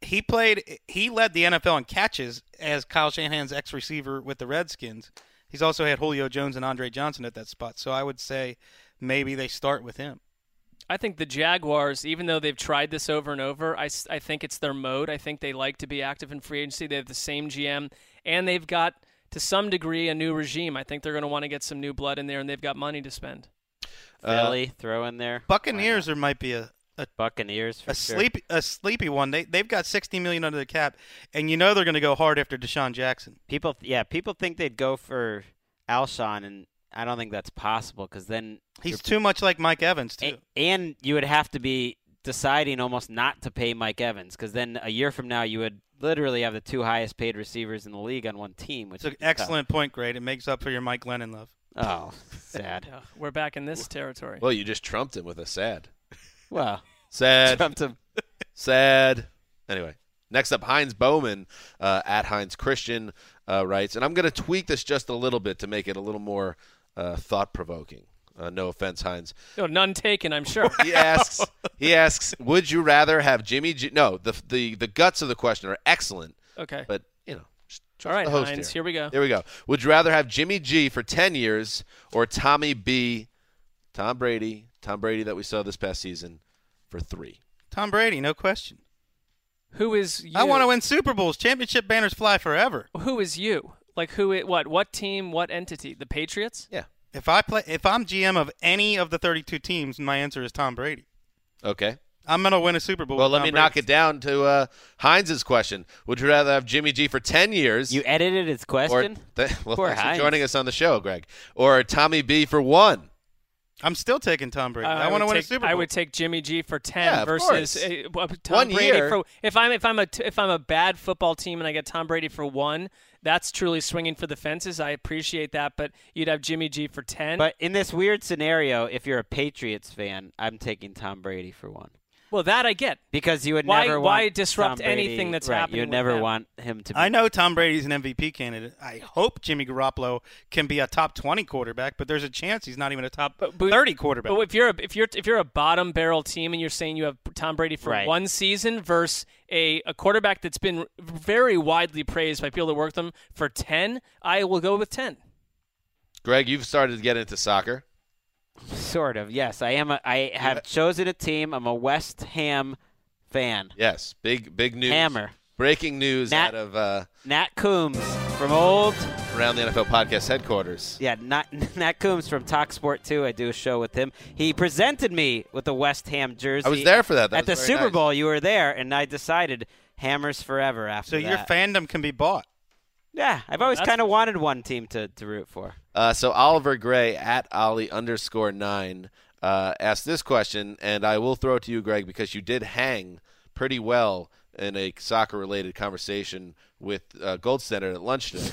He led the NFL in catches as Kyle Shanahan's X receiver with the Redskins. He's also had Julio Jones and Andre Johnson at that spot, so I would say maybe they start with him. I think the Jaguars, even though they've tried this over and over, I think it's their mode. I think they like to be active in free agency. They have the same GM, and they've got, to some degree, a new regime. I think they're going to want to get some new blood in there, and they've got money to spend. Philly, throw in there. Buccaneers, there might be a Buccaneers for sure. A sleepy one. They've got $60 million under the cap, and they're going to go hard after Deshaun Jackson. People think they'd go for Alshon, and I don't think that's possible because then he's too much like Mike Evans too. And you would have to be deciding almost not to pay Mike Evans because then a year from now you would literally have the two highest paid receivers in the league on one team. Which is an excellent point, Greg. It makes up for your Mike Lennon love. Oh, sad. Yeah, we're back in this territory. Well, you just trumped him with a sad. Wow. Sad. Trumped him. Sad. Anyway, next up, Heinz Bowman at Heinz Christian writes, and I'm going to tweak this just a little bit to make it a little more thought-provoking. No offense, Heinz. No, none taken, I'm sure. Wow. He asks, would you rather have Jimmy G? No, the guts of the question are excellent. Okay. But, all right, Heinz, here we go. Here we go. Would you rather have Jimmy G for 10 years or Tommy B, Tom Brady that we saw this past season for 3? Tom Brady, no question. Who is you? I want to win Super Bowls. Championship banners fly forever. Who is you? Like what team, what entity? The Patriots? Yeah. If I'm GM of any of the 32 teams, my answer is Tom Brady. Okay. I'm going to win a Super Bowl. Well, let me knock it down to Heinz's question. Would you rather have Jimmy G for 10 years? You edited his question? Poor Heinz. Thanks for joining us on the show, Greg. Or Tommy B for 1? I'm still taking Tom Brady. I want to win a Super Bowl. I would take Jimmy G for 10 versus Tom Brady for if I'm a bad football team and I get Tom Brady for 1, that's truly swinging for the fences. I appreciate that, but you'd have Jimmy G for 10. But in this weird scenario, if you're a Patriots fan, I'm taking Tom Brady for 1. Well, that I get. Because you would never want why disrupt anything that's happening. You'd never want him to be. I know Tom Brady's an MVP candidate. I hope Jimmy Garoppolo can be a top 20 quarterback, but there's a chance he's not even a top 30 quarterback. But if you're a bottom barrel team and you're saying you have Tom Brady for one season versus a quarterback that's been very widely praised by people that work them for 10, I will go with 10. Greg, you've started to get into soccer. Sort of, yes. I have chosen a team. I'm a West Ham fan. Yes, big news. Hammer. Breaking news out of Nat Coombs from old Around the NFL Podcast headquarters. Yeah, Nat Coombs from Talk Sport 2. I do a show with him. He presented me with a West Ham jersey. I was there for that. That at the Super Bowl, you were there, and I decided Hammers forever after that. So your fandom can be bought. Yeah, I've always kind of wanted one team to root for. So Oliver Gray at Ollie_9 asked this question, and I will throw it to you, Greg, because you did hang pretty well in a soccer-related conversation with Goldsteiner at lunch today.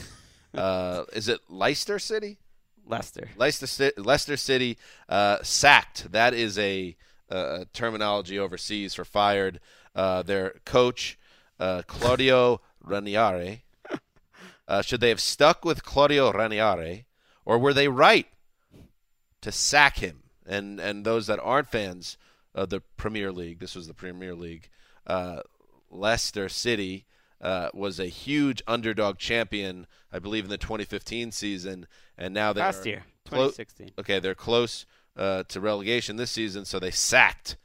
Is it Leicester City? Leicester City sacked. That is a terminology overseas for fired. Their coach, Claudio Ranieri. Should they have stuck with Claudio Ranieri, or were they right to sack him? And those that aren't fans of the Premier League, this was the Premier League, Leicester City was a huge underdog champion, I believe, in the 2015 season. And now last year, 2016. Okay, they're close to relegation this season, so they sacked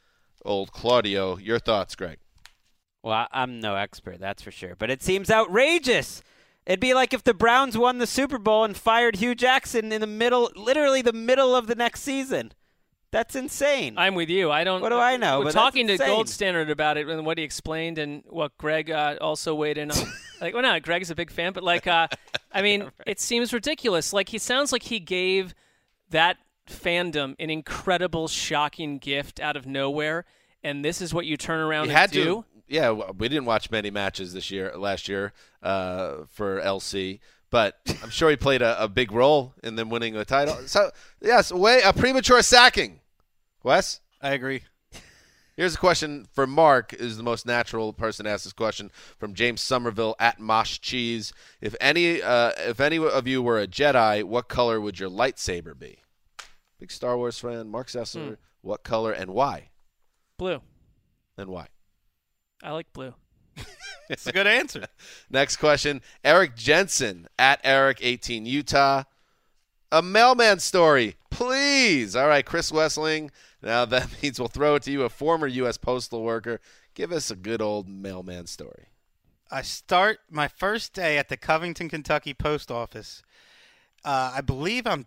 old Claudio. Your thoughts, Greg? Well, I'm no expert, that's for sure. But it seems outrageous. It'd be like if the Browns won the Super Bowl and fired Hugh Jackson in the middle, literally the middle of the next season. That's insane. I'm with you. I don't. What do I know? We're talking to Gold Standard about it and what he explained and what Greg also weighed in on. Like, well, no, Greg's a big fan, but like, I mean, it seems ridiculous. Like, he sounds like he gave that fandom an incredible, shocking gift out of nowhere, and this is what you turn around and do. Yeah, we didn't watch many matches last year for LC, but I'm sure he played a big role in them winning the title. So, yes, a premature sacking. Wes? I agree. Here's a question for Mark, is the most natural person to ask this question, from James Somerville at Mosh Cheese. If any of you were a Jedi, what color would your lightsaber be? Big Star Wars fan, Mark Sessler. What color and why? Blue. And why? I like blue. It's a good answer. Next question, Eric Jensen at Eric18 Utah. A mailman story, please. All right, Chris Wessling. Now that means we'll throw it to you, a former U.S. postal worker. Give us a good old mailman story. I start my first day at the Covington, Kentucky post office. I believe I'm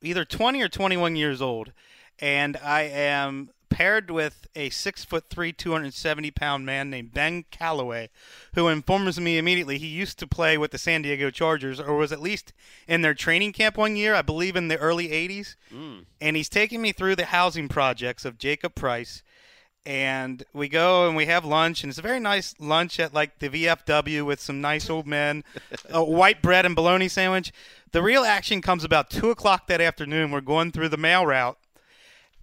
either 20 or 21 years old, and I am – paired with a 6'3", 270-pound man named Ben Calloway, who informs me immediately he used to play with the San Diego Chargers, or was at least in their training camp one year, I believe in the early 80s. And he's taking me through the housing projects of Jacob Price. And we go and we have lunch, and it's a very nice lunch at, like, the VFW with some nice old men, a white bread and bologna sandwich. The real action comes about 2 o'clock that afternoon. We're going through the mail route.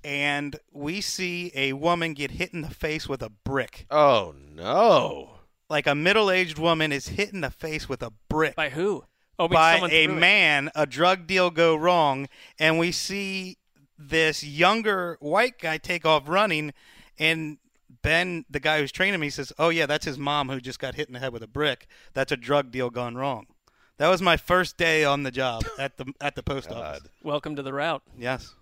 And we see a woman get hit in the face with a brick. Oh, no. Like, a middle-aged woman is hit in the face with a brick. By who? Oh, by a man. A drug deal go wrong. And we see this younger white guy take off running. And Ben, the guy who's training me, says, oh, yeah, that's his mom who just got hit in the head with a brick. That's a drug deal gone wrong. That was my first day on the job at the post office. Welcome to the route. Yes.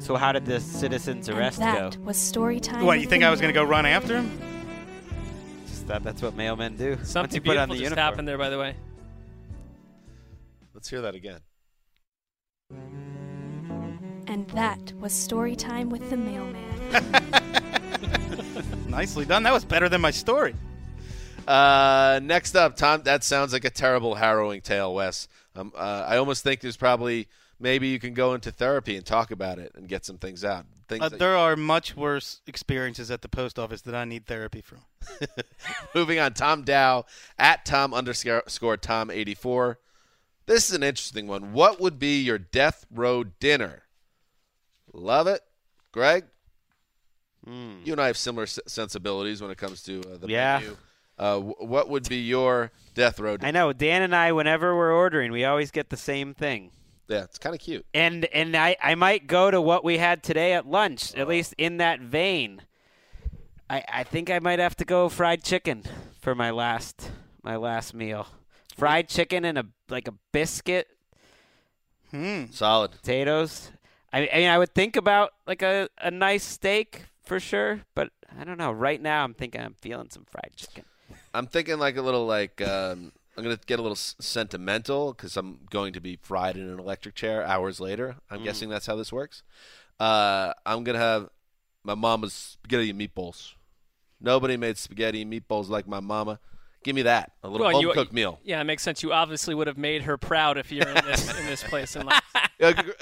So how did the citizen's arrest go? That was story time. What, you think I was going to go run after him? Just that's what mailmen do. Something beautiful put on the just uniform. Happened there, by the way. Let's hear that again. And that was story time with the mailman. Nicely done. That was better than my story. Next up, Tom, that sounds like a terrible, harrowing tale, Wes. I almost think there's probably... Maybe you can go into therapy and talk about it and get some things out. There are much worse experiences at the post office that I need therapy from. Moving on, Tom Dow at Tom_Tom84. This is an interesting one. What would be your death row dinner? Love it. Greg? You and I have similar sensibilities when it comes to the menu. What would be your death row dish? I know. Dan and I, whenever we're ordering, we always get the same thing. Yeah, it's kind of cute. And I might go to what we had today at lunch, at least in that vein. I think I might have to go fried chicken for my last meal. Fried chicken and a biscuit. Solid. Potatoes. I mean, I would think about like a nice steak for sure, but I don't know. Right now, I'm feeling some fried chicken. I'm thinking like a little I'm going to get a little sentimental because I'm going to be fried in an electric chair hours later. I'm guessing that's how this works. I'm going to have my mama's spaghetti and meatballs. Nobody made spaghetti and meatballs like my mama. Give me that, a little home-cooked meal. Yeah, it makes sense. You obviously would have made her proud if you're in this place in life.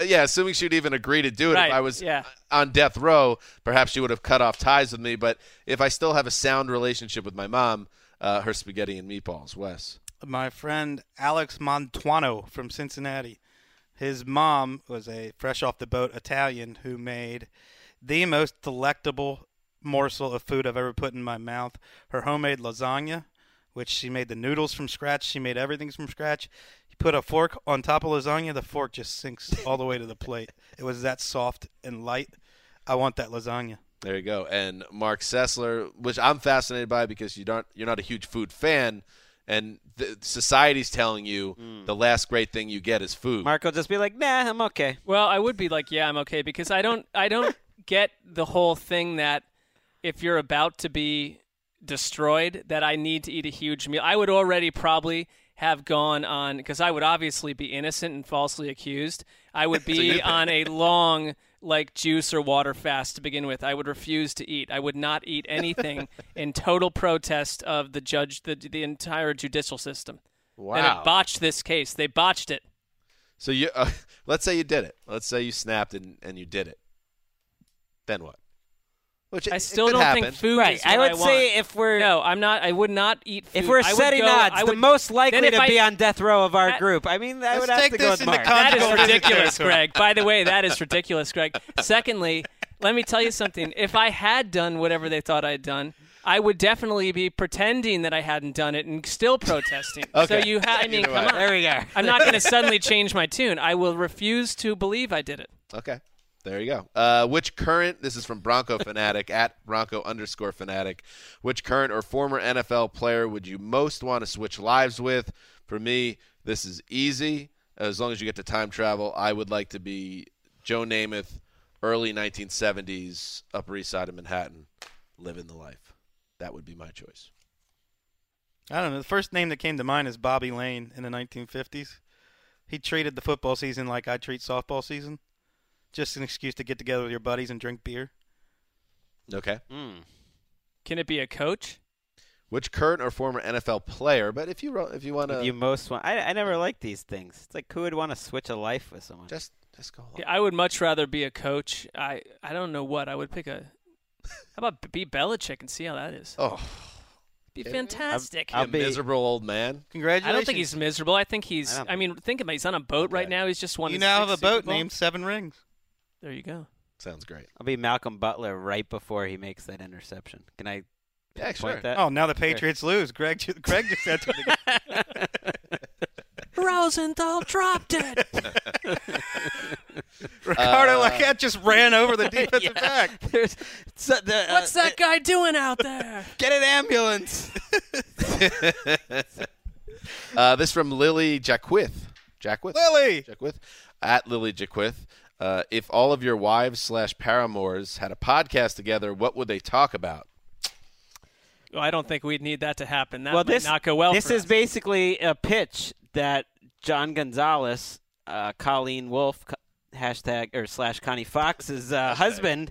Yeah, assuming she'd even agree to do it. Right. If I was on death row, perhaps she would have cut off ties with me. But if I still have a sound relationship with my mom, her spaghetti and meatballs. Wes. My friend Alex Montuano from Cincinnati, his mom was a fresh-off-the-boat Italian who made the most delectable morsel of food I've ever put in my mouth, her homemade lasagna, which she made the noodles from scratch. She made everything from scratch. You put a fork on top of lasagna, the fork just sinks all the way to the plate. It was that soft and light. I want that lasagna. There you go. And Mark Sessler, which I'm fascinated by because you're not a huge food fan, and society's telling you the last great thing you get is food. Mark will just be like, nah, I'm okay. Well, I would be like, yeah, I'm okay, because I don't get the whole thing that if you're about to be destroyed that I need to eat a huge meal. I would already probably have gone on, because I would obviously be innocent and falsely accused. I would be on a long juice or water fast to begin with. I would refuse to eat. I would not eat anything in total protest of the judge, the entire judicial system. Wow. And it botched this case. They botched it. So you, let's say you did it. Let's say you snapped and you did it. Then what? Which I still don't think food is what I would say if we're – no, I'm not – I would not eat food. If we're setting odds, the most likely to be on death row of our group. I mean, I would have to go with Mark. That is ridiculous, Greg. By the way, that is ridiculous, Greg. Secondly, let me tell you something. If I had done whatever they thought I had done, I would definitely be pretending that I hadn't done it and still protesting. Okay. So you I mean, come on. There we go. I'm not going to suddenly change my tune. I will refuse to believe I did it. Okay. There you go. Which current – this is from Bronco Fanatic, at Bronco_Fanatic. Which current or former NFL player would you most want to switch lives with? For me, this is easy. As long as you get to time travel, I would like to be Joe Namath, early 1970s, Upper East Side of Manhattan, living the life. That would be my choice. I don't know. The first name that came to mind is Bobby Lane in the 1950s. He treated the football season like I treat softball season. Just an excuse to get together with your buddies and drink beer. Okay. Can it be a coach? Which current or former NFL player? But if you want to, you most want. I never like these things. It's like who would want to switch a life with someone? Just go along. Yeah, I would much rather be a coach. I don't know what I would pick. How about be Belichick and see how that is? Oh, it'd be fantastic. I'll be a miserable old man. Congratulations. I don't think he's miserable. I think he's. I mean, think about it. He's on a boat right now. He's just won. You now have a boat named Seven Rings. There you go. Sounds great. I'll be Malcolm Butler right before he makes that interception. Can I point that? Oh, now the Patriots lose. Greg just said to the Rosenthal dropped it. Ricardo Laquette just ran over the defensive back. What's that guy doing out there? Get an ambulance. This from Lily Jacquith. Jacquith. At Lily Jacquith. If all of your wives / paramours had a podcast together, what would they talk about? Well, I don't think we'd need that to happen. That might not go well. This is basically a pitch that John Gonzalez, Colleen Wolfe, / Connie Fox's husband,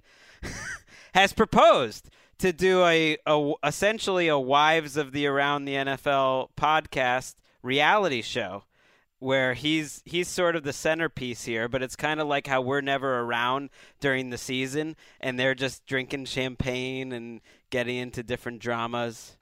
has proposed to do essentially a Wives of the Around the NFL podcast reality show, where he's sort of the centerpiece here, but it's kind of like how we're never around during the season, and they're just drinking champagne and getting into different dramas.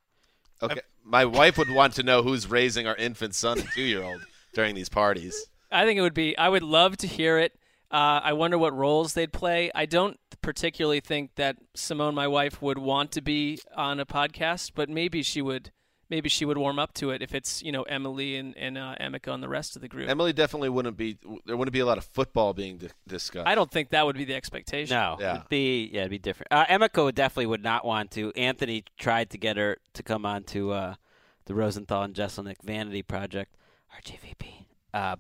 Okay. My wife would want to know who's raising our infant son and 2-year-old during these parties. I think I would love to hear it. I wonder what roles they'd play. I don't particularly think that Simone, my wife, would want to be on a podcast, but maybe she would. Maybe she would warm up to it if it's, you know, Emily and Emeka and the rest of the group. Emily definitely wouldn't be – there wouldn't be a lot of football being discussed. I don't think that would be the expectation. No. Yeah, it'd be different. Emeka definitely would not want to. Anthony tried to get her to come on to the Rosenthal and Jeselnik Vanity Project, RJVP.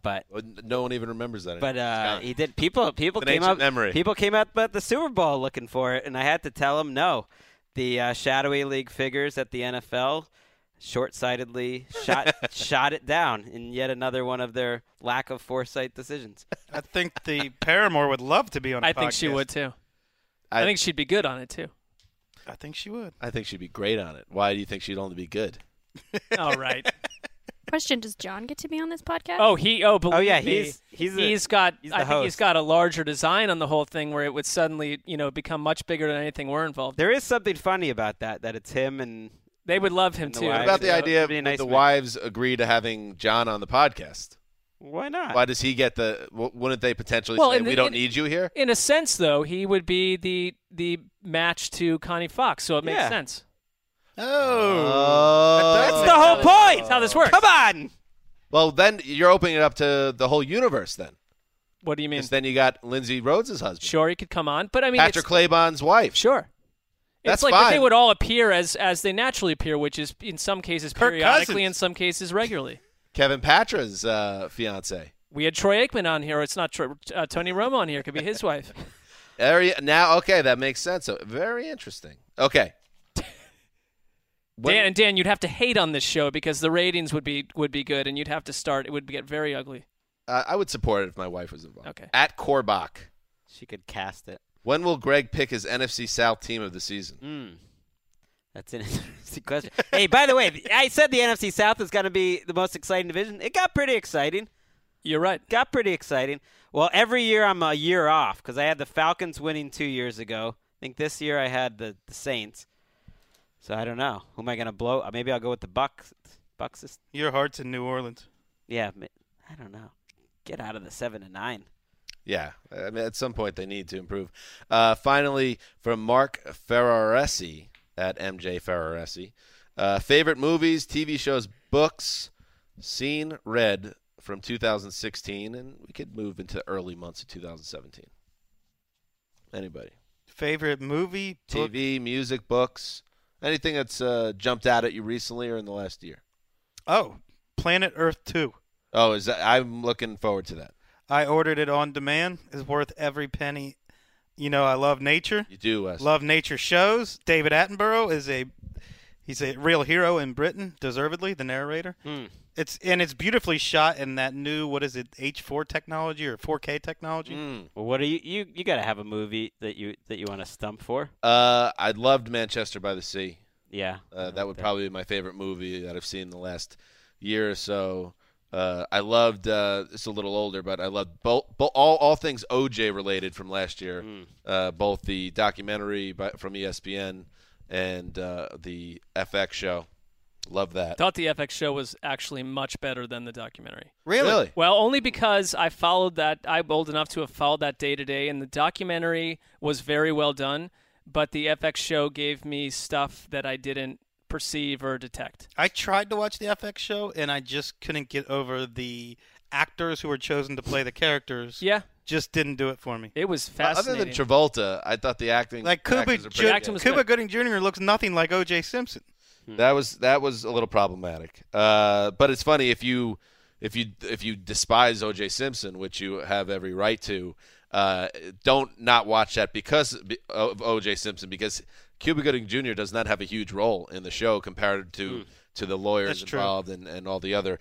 But no one even remembers that anymore. But he did. People came up. Memory. People came up at the Super Bowl looking for it, and I had to tell them no. The shadowy league figures at the NFL – short-sightedly shot it down in yet another one of their lack of foresight decisions. I think the Paramore would love to be on a podcast. I think she would, too. I think she'd be good on it, too. I think she would. I think she'd be great on it. Why do you think she'd only be good? All right. Question, does John get to be on this podcast? Oh, yeah, he's got he's got a larger design on the whole thing where it would suddenly, you know, become much bigger than anything we're involved in. There is something funny about that it's him and – they would love him, too. What about the idea of the wives agree to having John on the podcast? Why not? Why does he get the – wouldn't they potentially say, we don't need you here? In a sense, though, he would be the match to Connie Fox, so it makes sense. Oh. That's the whole point. That's how this works. Come on. Well, then you're opening it up to the whole universe then. What do you mean? Because then you got Lindsay Rhodes' husband. Sure, he could come on. But I mean, Patrick Claybon's wife. Sure. That's like fine. They would all appear as they naturally appear, which is in some cases periodically, in some cases regularly. Kevin Patra's fiance. We had Troy Aikman on here. It's not Tony Romo on here. It could be his wife. Now, okay, that makes sense. So, very interesting. Okay. Dan, you'd have to hate on this show because the ratings would be good, and you'd have to start. It would get very ugly. I would support it if my wife was involved. Okay. At Korbach. She could cast it. When will Greg pick his NFC South team of the season? That's an interesting question. Hey, by the way, I said the NFC South is going to be the most exciting division. It got pretty exciting. You're right. Got pretty exciting. Well, every year I'm a year off because I had the Falcons winning 2 years ago. I think this year I had the Saints. So I don't know. Who am I going to blow? Maybe I'll go with the Bucs. Your heart's in New Orleans. Yeah. I don't know. Get out of the 7-9. Yeah, I mean, at some point they need to improve. Finally, from Mark Ferraresi, at MJ Ferraresi, favorite movies, TV shows, books, seen, read from 2016, and we could move into early months of 2017. Anybody? Favorite movie, TV, book? Music, books, anything that's jumped out at you recently or in the last year? Oh, Planet Earth 2. Oh, is that? I'm looking forward to that. I ordered it on demand. It's worth every penny. You know, I love nature. You do, Wes. Love nature shows. David Attenborough he's a real hero in Britain, deservedly, the narrator. It's beautifully shot in that new, H4 technology or 4K technology. Well, what are you got to have a movie that you want to stump for? I loved Manchester by the Sea. Yeah. That would probably be my favorite movie that I've seen in the last year or so. I loved it's a little older, but I loved all things OJ related from last year, both the documentary from ESPN and the FX show. Love that. Thought the FX show was actually much better than the documentary. Really? Well, only because I followed that. I'm old enough to have followed that day to day, and the documentary was very well done, but the FX show gave me stuff that I didn't perceive or detect. I tried to watch the FX show, and I just couldn't get over the actors who were chosen to play the characters. Yeah. Just didn't do it for me. It was fascinating. Other than Travolta, I thought the acting Cuba Gooding Jr. looks nothing like O.J. Simpson. That was a little problematic. But it's funny, if you despise O.J. Simpson, which you have every right to, don't not watch that because of O.J. Simpson, because Cuba Gooding Jr. does not have a huge role in the show compared to the lawyers involved and all the other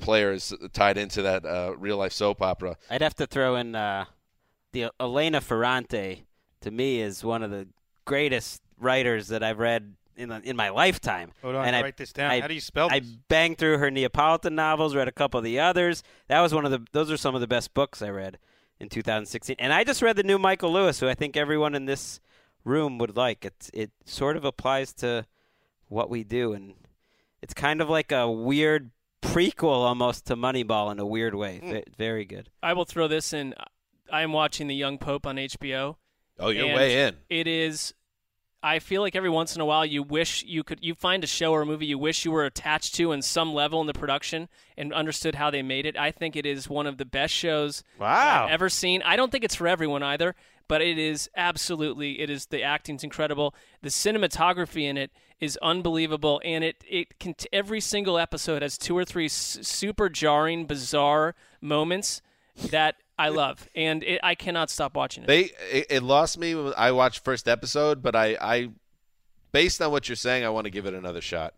players tied into that real-life soap opera. I'd have to throw in the Elena Ferrante, to me, is one of the greatest writers that I've read in my lifetime. Hold on, write this down. How do you spell this? I banged through her Neapolitan novels, read a couple of the others. That was those are some of the best books I read in 2016. And I just read the new Michael Lewis, who I think everyone in this room would like. It sort of applies to what we do, and it's kind of like a weird prequel almost to Moneyball in a weird way. Very good. I will throw this in. I am watching The Young Pope on HBO. Oh, you're way in. It is. I feel like every once in a while you wish you find a show or a movie you wish you were attached to in some level in the production and understood how they made it. I think it is one of the best shows I've ever seen. I don't think it's for everyone either, but it is absolutely, the acting's incredible. The cinematography in it is unbelievable, and it can, every single episode has two or three super jarring, bizarre moments that I love, and I cannot stop watching it. It lost me when I watched first episode, but I based on what you're saying, I want to give it another shot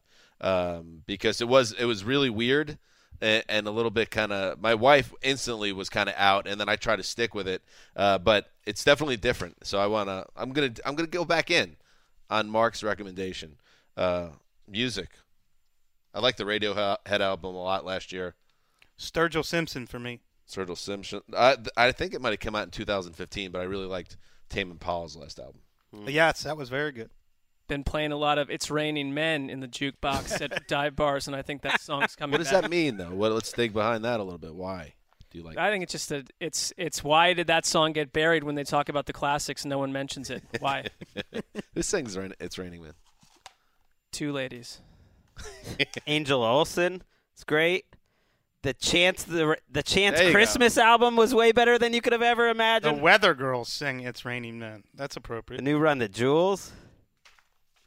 because it was really weird and a little bit kind of. My wife instantly was kind of out, and then I tried to stick with it, but it's definitely different. So I'm gonna go back in on Mark's recommendation. Music, I liked the Radiohead album a lot last year. Sturgill Simpson for me. Sturgill Simpson. I think it might have come out in 2015, but I really liked Tame Impala's last album. Yes, that was very good. Been playing a lot of "It's Raining Men" in the jukebox at dive bars, and I think that song's coming. What does that mean, though? Let's dig behind that a little bit. Why do you like? I think it's just it's why did that song get buried when they talk about the classics and no one mentions it? Why? Who sings "It's Raining Men"? Two ladies. Angel Olsen. It's great. The Chance Christmas album was way better than you could have ever imagined. The Weather Girls sing "It's Raining Men." That's appropriate. The new Run the Jewels.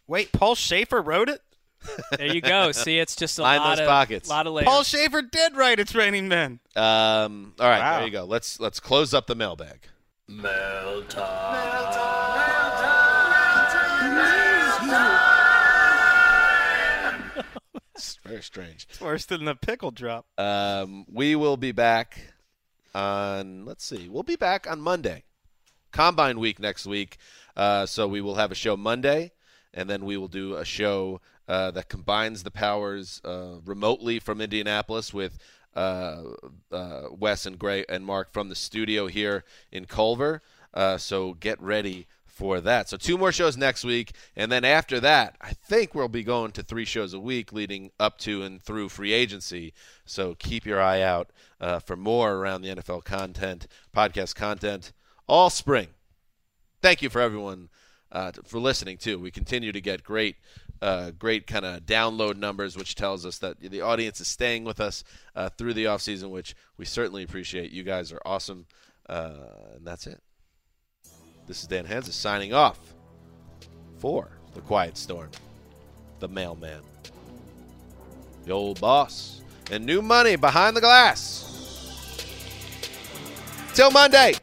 Wait, Paul Schaefer wrote it? There you go. See, it's just a lot of layers. Paul Schaefer did write "It's Raining Men." All right, wow. There you go. Let's close up the mailbag. Mail time. Mail time. Mail time. It's very strange. It's worse than the pickle drop. We will be back on, we'll be back on Monday. Combine week next week. So we will have a show Monday, and then we will do a show that combines the powers remotely from Indianapolis with Wes and Gray and Mark from the studio here in Culver. So get ready for that. So 2 more shows next week, and then after that, I think we'll be going to 3 shows a week leading up to and through free agency. So keep your eye out for more Around the NFL content, podcast content, all spring. Thank you for everyone for listening, too. We continue to get great kind of download numbers, which tells us that the audience is staying with us through the offseason, which we certainly appreciate. You guys are awesome, and that's it. This is Dan Hanzus signing off for The Quiet Storm, the mailman, the old boss, and new money behind the glass. Till Monday.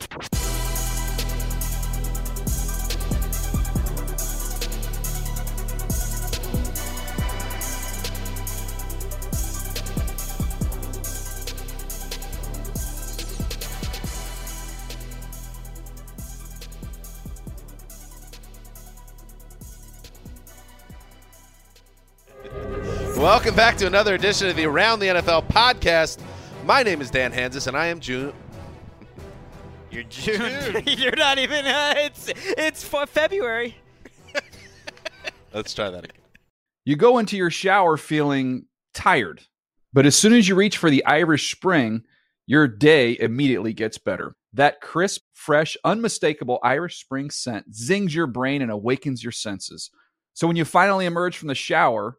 Welcome back to another edition of the Around the NFL podcast. My name is Dan Hanzus, and I am June. You're June. You're not even. It's February. Let's try that again. You go into your shower feeling tired, but as soon as you reach for the Irish Spring, your day immediately gets better. That crisp, fresh, unmistakable Irish Spring scent zings your brain and awakens your senses. So when you finally emerge from the shower